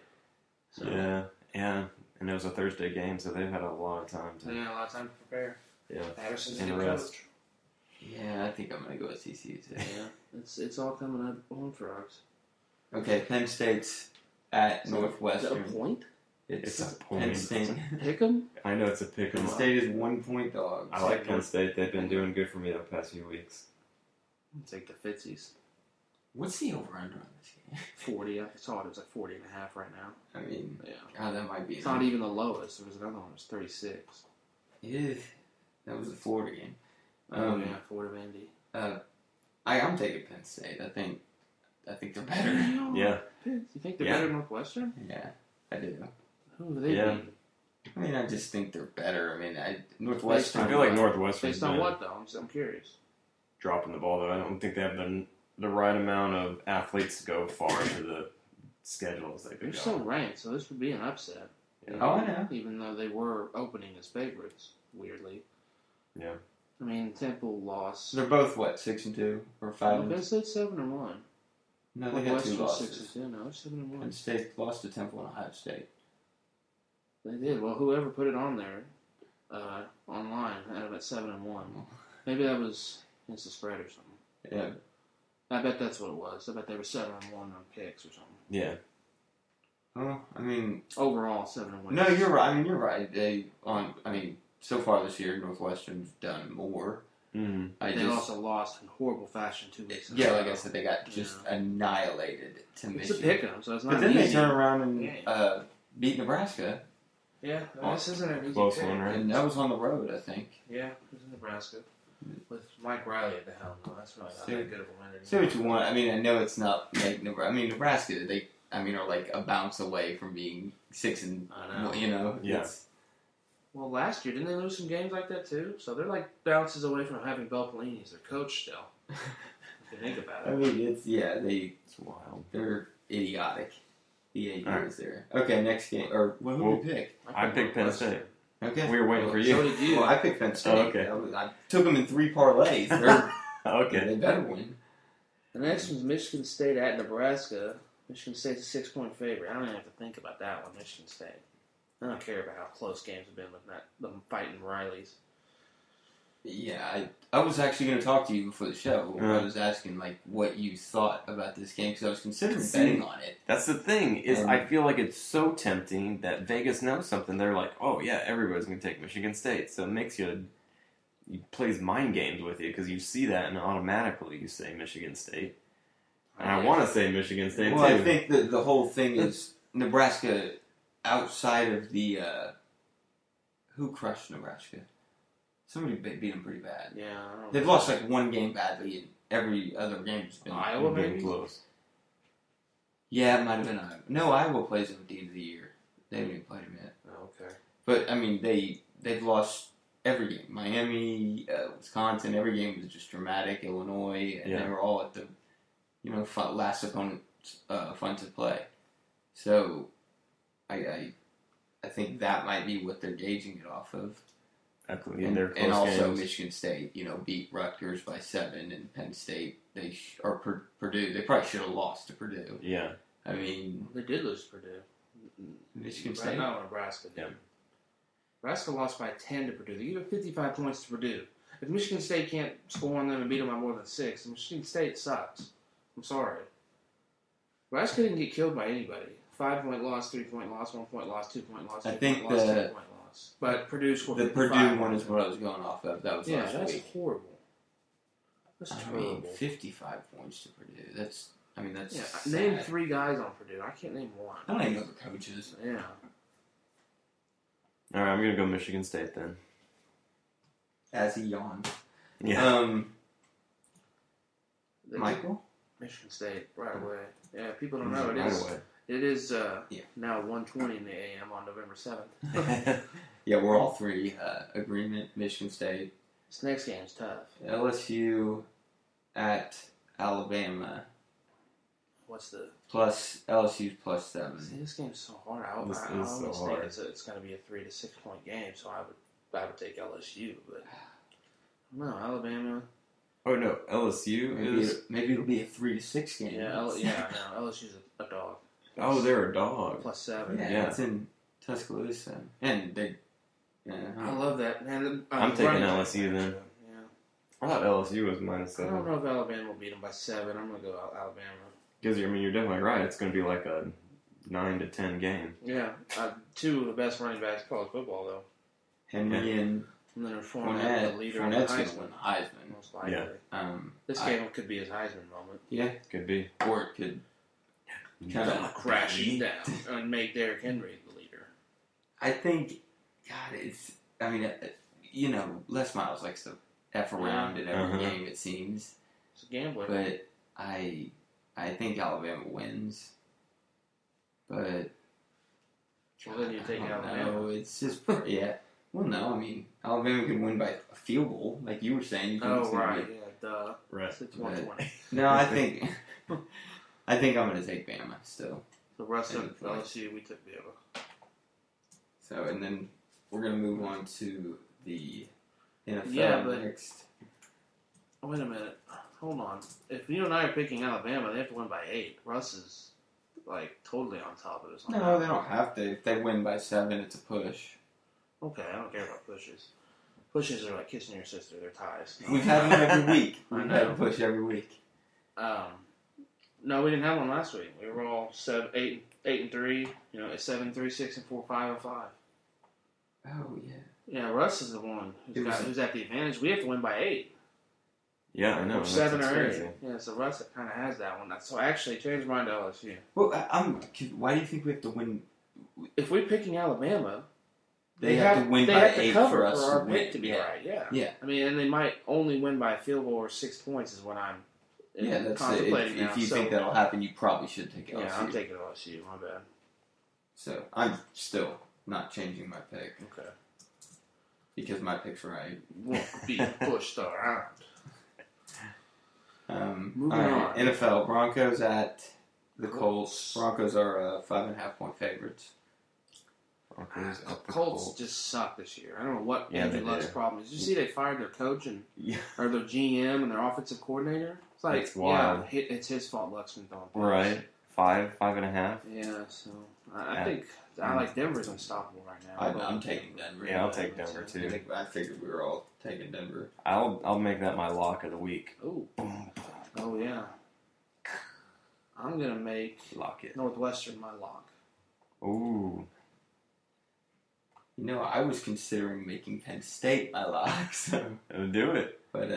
So. Yeah. And it was a Thursday game, so they've had a lot of time to. Yeah, a lot of time to prepare. Yeah. Patterson's a good coach. Yeah, I think I'm going to go with TCU today. Yeah, it's all coming up on frogs. Okay, Penn State's at Northwestern. Is that a point? It's a point. Penn State. Pick 'em? I know it's a pick 'em. Penn State is 1 point dog. I like Penn State. They've been doing good for me the past few weeks. I'll take the Fitzies. What's the over-under on this game? 40. I saw it. It was like 40.5 right now. I mean, God, that might be. It's not even the lowest. There was another one. It was 36. Yeah. That was the Florida game. Florida Vandy. I'm taking Penn State. I think they're better. Yeah. You think they're better than Northwestern? Yeah, I do. Who do they beat? I mean, I just think they're better. I mean, Northwestern. I feel like Northwestern. Based on what, though? I'm curious. Dropping the ball, though. I don't think they have the right amount of athletes to go far into the schedule as they could go. They're still ranked, so this would be an upset. Yeah. Oh, I know. Even though they were opening as favorites, weirdly. Yeah. I mean, Temple lost. They're both, 6-2 or 5-2? They said 7-1. No, they had two losses. 6-2, no, 7-1. Penn State lost to Temple and Ohio State. They did. Well, whoever put it on there, online, had them at 7-1. Maybe that was against the spread or something. Yeah. I bet that's what it was. I bet they were 7-1 on picks or something. Yeah. Well, I mean... Overall, 7-1. No, you're right. I mean, you're right. So far this year, Northwestern's done more. Mm-hmm. They also lost in horrible fashion 2 weeks ago. Yeah, like I said, they got just annihilated to Michigan. It's a pick 'em, so it's not easy. But then they turn around and beat Nebraska. Yeah, this isn't an easy pick. One, right? And that was on the road, I think. Yeah, it was in Nebraska. With Mike Riley at the helm, though. That's really not that good of a win. See what you want. I mean, I know it's not like Nebraska. I mean, Nebraska, they are like a bounce away from being 6-1, you know? Yeah. Well, last year, didn't they lose some games like that, too? So they're like bounces away from having Belpellini as their coach still. If you think about it. I mean, it's wild. They're idiotic. The AD is there. Okay, next game. Or what would you pick? I picked Penn State. Okay. We were waiting for you. So did you. Well, I picked Penn State. Oh, okay. I took them in 3 parlays. Okay. They better win. The next one's Michigan State at Nebraska. Michigan State's a 6-point favorite. I don't even have to think about that one, Michigan State. I don't care about how close games have been with them fighting Rileys. Yeah, I was actually going to talk to you before the show. I was asking what you thought about this game because I was considering betting on it. That's the thing is I feel like it's so tempting that Vegas knows something. They're like, oh yeah, everybody's going to take Michigan State, so it makes you plays mind games with you because you see that and automatically you say Michigan State, and I want to say Michigan State too. Well, I think the whole thing is Nebraska. Outside of the, who crushed Nebraska? Somebody beat them pretty bad. Yeah, I don't They've know. Lost one game badly, and every other game's been Iowa very close. Yeah, it might have been Iowa. No, Iowa plays them at the end of the year. They haven't even played them yet. Oh, okay. But I mean, they've lost every game. Miami, Wisconsin, every game was just dramatic. Illinois, and they were all at the, last opponent's fun to play. So. I think that might be what they're gauging it off of. Absolutely. And also games. Michigan State, beat Rutgers by 7, and Penn State, Purdue, they probably should have lost to Purdue. Yeah. I mean... They did lose to Purdue. Michigan State? No, Nebraska did. Yeah. Nebraska lost by 10 to Purdue. They gave 55 points to Purdue. If Michigan State can't score on them and beat them by more than 6, Michigan State sucks. I'm sorry. Nebraska didn't get killed by anybody. 5-point loss, 3-point loss, 1-point loss, 2-point loss, 3-point loss, 2-point loss. But Purdue scored. The Purdue one is what I was going off of. That was last week. Yeah, that's horrible. That's terrible. I mean, 55 points to Purdue. That's sad. Name 3 guys on Purdue. I can't name one. I don't even know the coaches. Yeah. All right, I'm going to go Michigan State then. As he yawned. Yeah. Michael? Michigan State, right away. Yeah, people don't know. It is. Right away. It is now 1:20 in the a.m. on November 7th. Yeah, we're all three agreement. Michigan State. This next game's tough. LSU at Alabama. What's the plus? LSU's plus 7. See, this game's so hard. I always think it's going to be a 3 to 6 point game, so I would take LSU, but no, Alabama. Oh no, LSU. Maybe it'll be a 3 to 6 game. Yeah, no, LSU's a dog. Oh, they're a dog. Plus 7. Yeah, it's in Tuscaloosa, and they. Yeah, I love that. Man, I'm taking LSU then. Yeah. I thought LSU was minus 7. I don't know if Alabama will beat them by 7. I'm gonna go Alabama. Because you're definitely right. It's gonna be like a 9 to 10 game. Yeah, two of the best running backs in college football though. Henry and Fournette, the leader Fournette's of the Heisman. Most likely. Yeah. This game could be his Heisman moment. Yeah, could be. Or it could kind of crash down and make Derrick Henry the leader. I think. God, Les Miles likes to F around in every game, it seems. It's a gambler. But I think Alabama wins. But... Well, then you take Alabama. No, it's just... Yeah. Well, no, I mean, Alabama can win by a field goal, like you were saying. Right. It's 120. No, I think I'm going to take Bama still. The rest of LSU, we took Bama. So, and then we're going to move on to the NFL next. Wait a minute. Hold on. If you and I are picking Alabama, they have to win by 8. Russ is, totally on top of us. No, they don't have to. If they win by 7, it's a push. Okay, I don't care about pushes. Pushes are like kissing your sister. They're ties. We've had one every week. We've had a push every week. No, we didn't have one last week. We were all 8-3, 7-3, 6-4, 5-5. Oh, yeah. Yeah, Russ is the one who's at the advantage. We have to win by 8. Yeah, I know. Or 7 or 8. Yeah, so Russ kind of has that one. So I actually changed mine to LSU. Well, why do you think we have to win? If we're picking Alabama, they have to win by 8 for us. They have to cover for our pick to be right, yeah. I mean, and they might only win by a field goal or 6 points is what I'm contemplating now. If you think that'll happen, you probably should take LSU. Yeah, I'm taking LSU. My bad. So, I'm still not changing my pick. Okay. Because my pick's right. Won't be pushed around. Moving on. NFL. Broncos at the Colts. Broncos are 5.5 point favorites. Broncos at the Colts just suck this year. I don't know what Andy Luck's problem is. Did you see they fired their coach or their GM and their offensive coordinator? It's like, it's wild. Yeah, it's his fault Luck's been throwing balls. Right. 5.5 Yeah, so I think I like Denver's unstoppable right now. I'm taking Denver. Yeah, I'll take Denver too. I figured we were all taking Denver. I'll make that my lock of the week. Oh, oh yeah. I'm gonna make Northwestern my lock. Ooh. You know, I was considering making Penn State my lock. So do it. But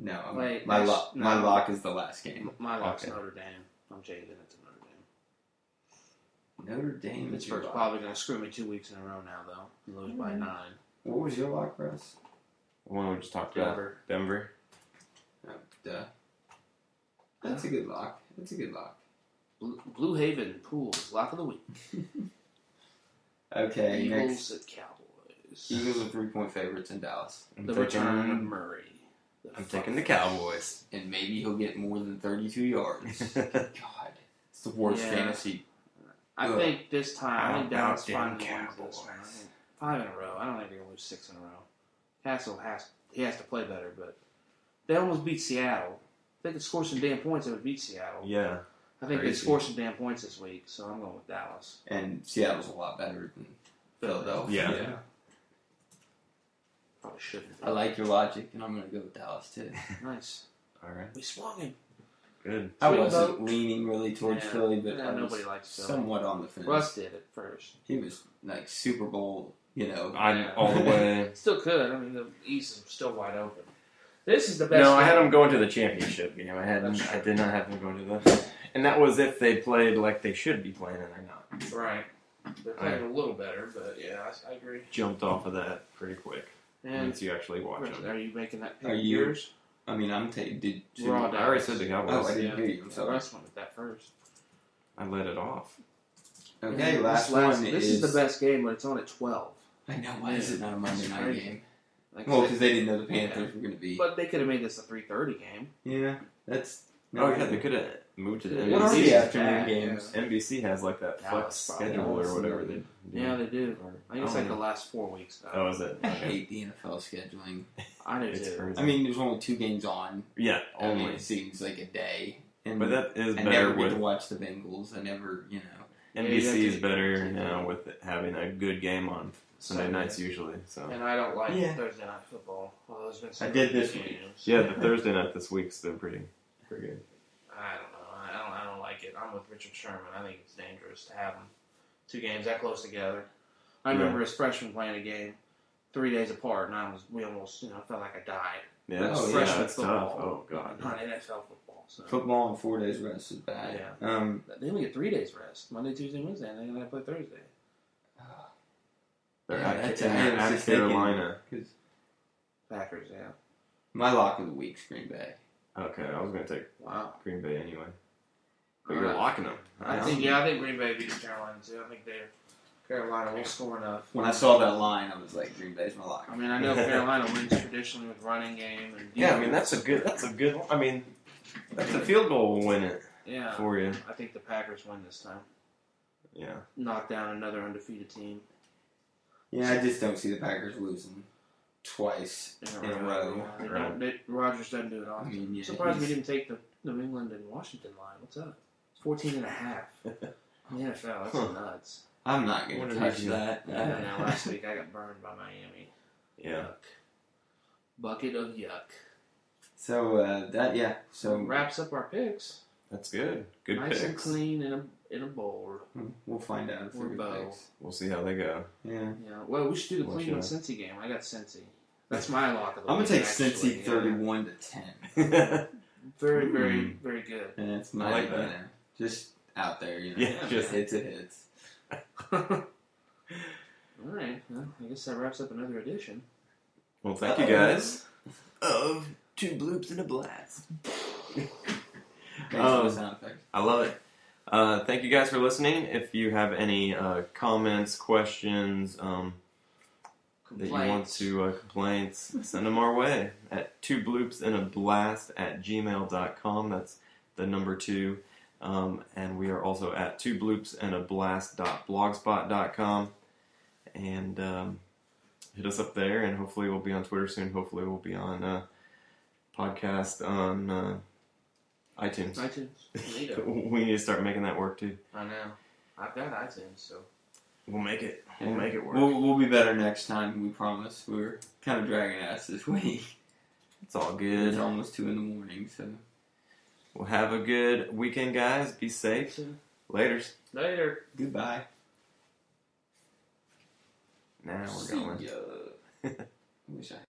no, my lock is the last game. My lock's Notre Dame. I'm changing it to Notre Dame. Pittsburgh's probably going to screw me 2 weeks in a row now, though. Lose by 9. What was your lock, Russ? The one we just talked about. Denver. Oh, duh. That's a good lock. Blue Haven Pools, lock of the week. Okay, Eagles at Cowboys. Eagles are 3-point favorites in Dallas. The return of Murray. I'm taking the Cowboys. And maybe he'll get more than 32 yards. God. It's the worst fantasy. I think this time, I think Dallas finally wins this one. 5 in a row. I don't think they're going to lose 6 in a row. Castle has to play better, but they almost beat Seattle. If they could score some damn points, they would beat Seattle. Yeah. I think they scored some damn points this week, so I'm going with Dallas. And Seattle's a lot better than Philadelphia. Yeah. Probably shouldn't. I like your logic, and I'm going to go with Dallas, too. Nice. All right. We swung him. Good. I wasn't leaning really towards Philly, but I was somewhat on the fence. Russ did at first. He was, Super Bowl, I'm all the way. Still could. I mean, the East is still wide open. This is the best. No, I had him going to the championship game. I did not have him going to the... And that was if they played like they should be playing, and they're not. Right. They're playing a little better, but yeah, I agree. Jumped off of that pretty quick. Once you actually watch them. Are you making that pick? Are you yours? I mean, I'm taking... I already said the Cowboys. Oh, I didn't hear you. I'm sorry. Russ went with that first. I let it off. Okay, last one is... This is the best game, but it's on at 12. I know. Why is it not a Monday night game? Like, well, because they didn't know the Panthers were going to be. But they could have made this a 3:30 game. Yeah, that's. Oh yeah, they could have moved to the NBC afternoon games. Yeah. NBC has like that flex schedule or whatever they do. Yeah, they do. I think it's like the last 4 weeks. Though. Oh, is it? I hate the NFL scheduling. I do too. I mean, there's only 2 games on. Yeah, only it seems like a day. And but that is better. I never get to watch the Bengals. I never, you know. NBC is better now with having a good game on Sunday nights usually. So. And I don't like Thursday night football. Well, there's been some I did this week. Yeah, the Thursday night this week's been pretty good. I don't know. I don't like it. I'm with Richard Sherman. I think it's dangerous to have them 2 games that close together. I remember his freshman playing a game 3 days apart, and we almost felt like I died. Yeah, that's football. Tough. Oh god, not NFL football. So. Football and 4 days rest is bad. Yeah. They only get 3 days rest: Monday, Tuesday, Wednesday, and then they play Thursday. They're at Carolina. Packers, yeah. My lock of the week's Green Bay. Okay, I was going to take Green Bay anyway. But you're locking them. I think Green Bay beats Carolina, too. I think Carolina will score enough. When I saw that line, I was like, Green Bay's my lock. I mean, I know Carolina wins traditionally with running game. And that's a good I mean, that's a field goal will win it for you. I think the Packers win this time. Yeah. Knock down another undefeated team. Yeah, I just don't see the Packers losing. Twice in a row. Rodgers doesn't do it often. I mean, I'm surprised we didn't take the New England and Washington line. What's up? 14.5. In the NFL, that's nuts. I'm not going to touch that. I don't know. Last week I got burned by Miami. Yeah. Yuck. Bucket of yuck. So, So wraps up our picks. That's good. Good nice picks. Nice and clean and in a bowl. We'll find out if we're good picks. We'll see how they go. Yeah. Well, we should do the Cleveland Cincy game. I got Cincy. That's my lock of the week. I'm going to take Cincy 31-10. Very, very, very good. And it's not like that. Just out there, just hits. All right. Well, I guess that wraps up another edition. Well, thank you guys. Of 2 bloops and a blast. I love it. Thank you guys for listening. If you have any comments, questions, that you want to complaints, send them our way at 2bloopsandablast@gmail.com. That's the number 2. And we are also at 2bloopsandablast.blogspot.com. And hit us up there, and hopefully we'll be on Twitter soon. Hopefully we'll be on podcast on... iTunes. We need to start making that work too. I know. I've got iTunes, so we'll make it. We'll make it work. We'll be better next time. We promise. We're kind of dragging ass this week. It's all good. It's almost 2 a.m, so we'll have a good weekend, guys. Be safe. Laters. Later. Goodbye. Now we're going. I wish I.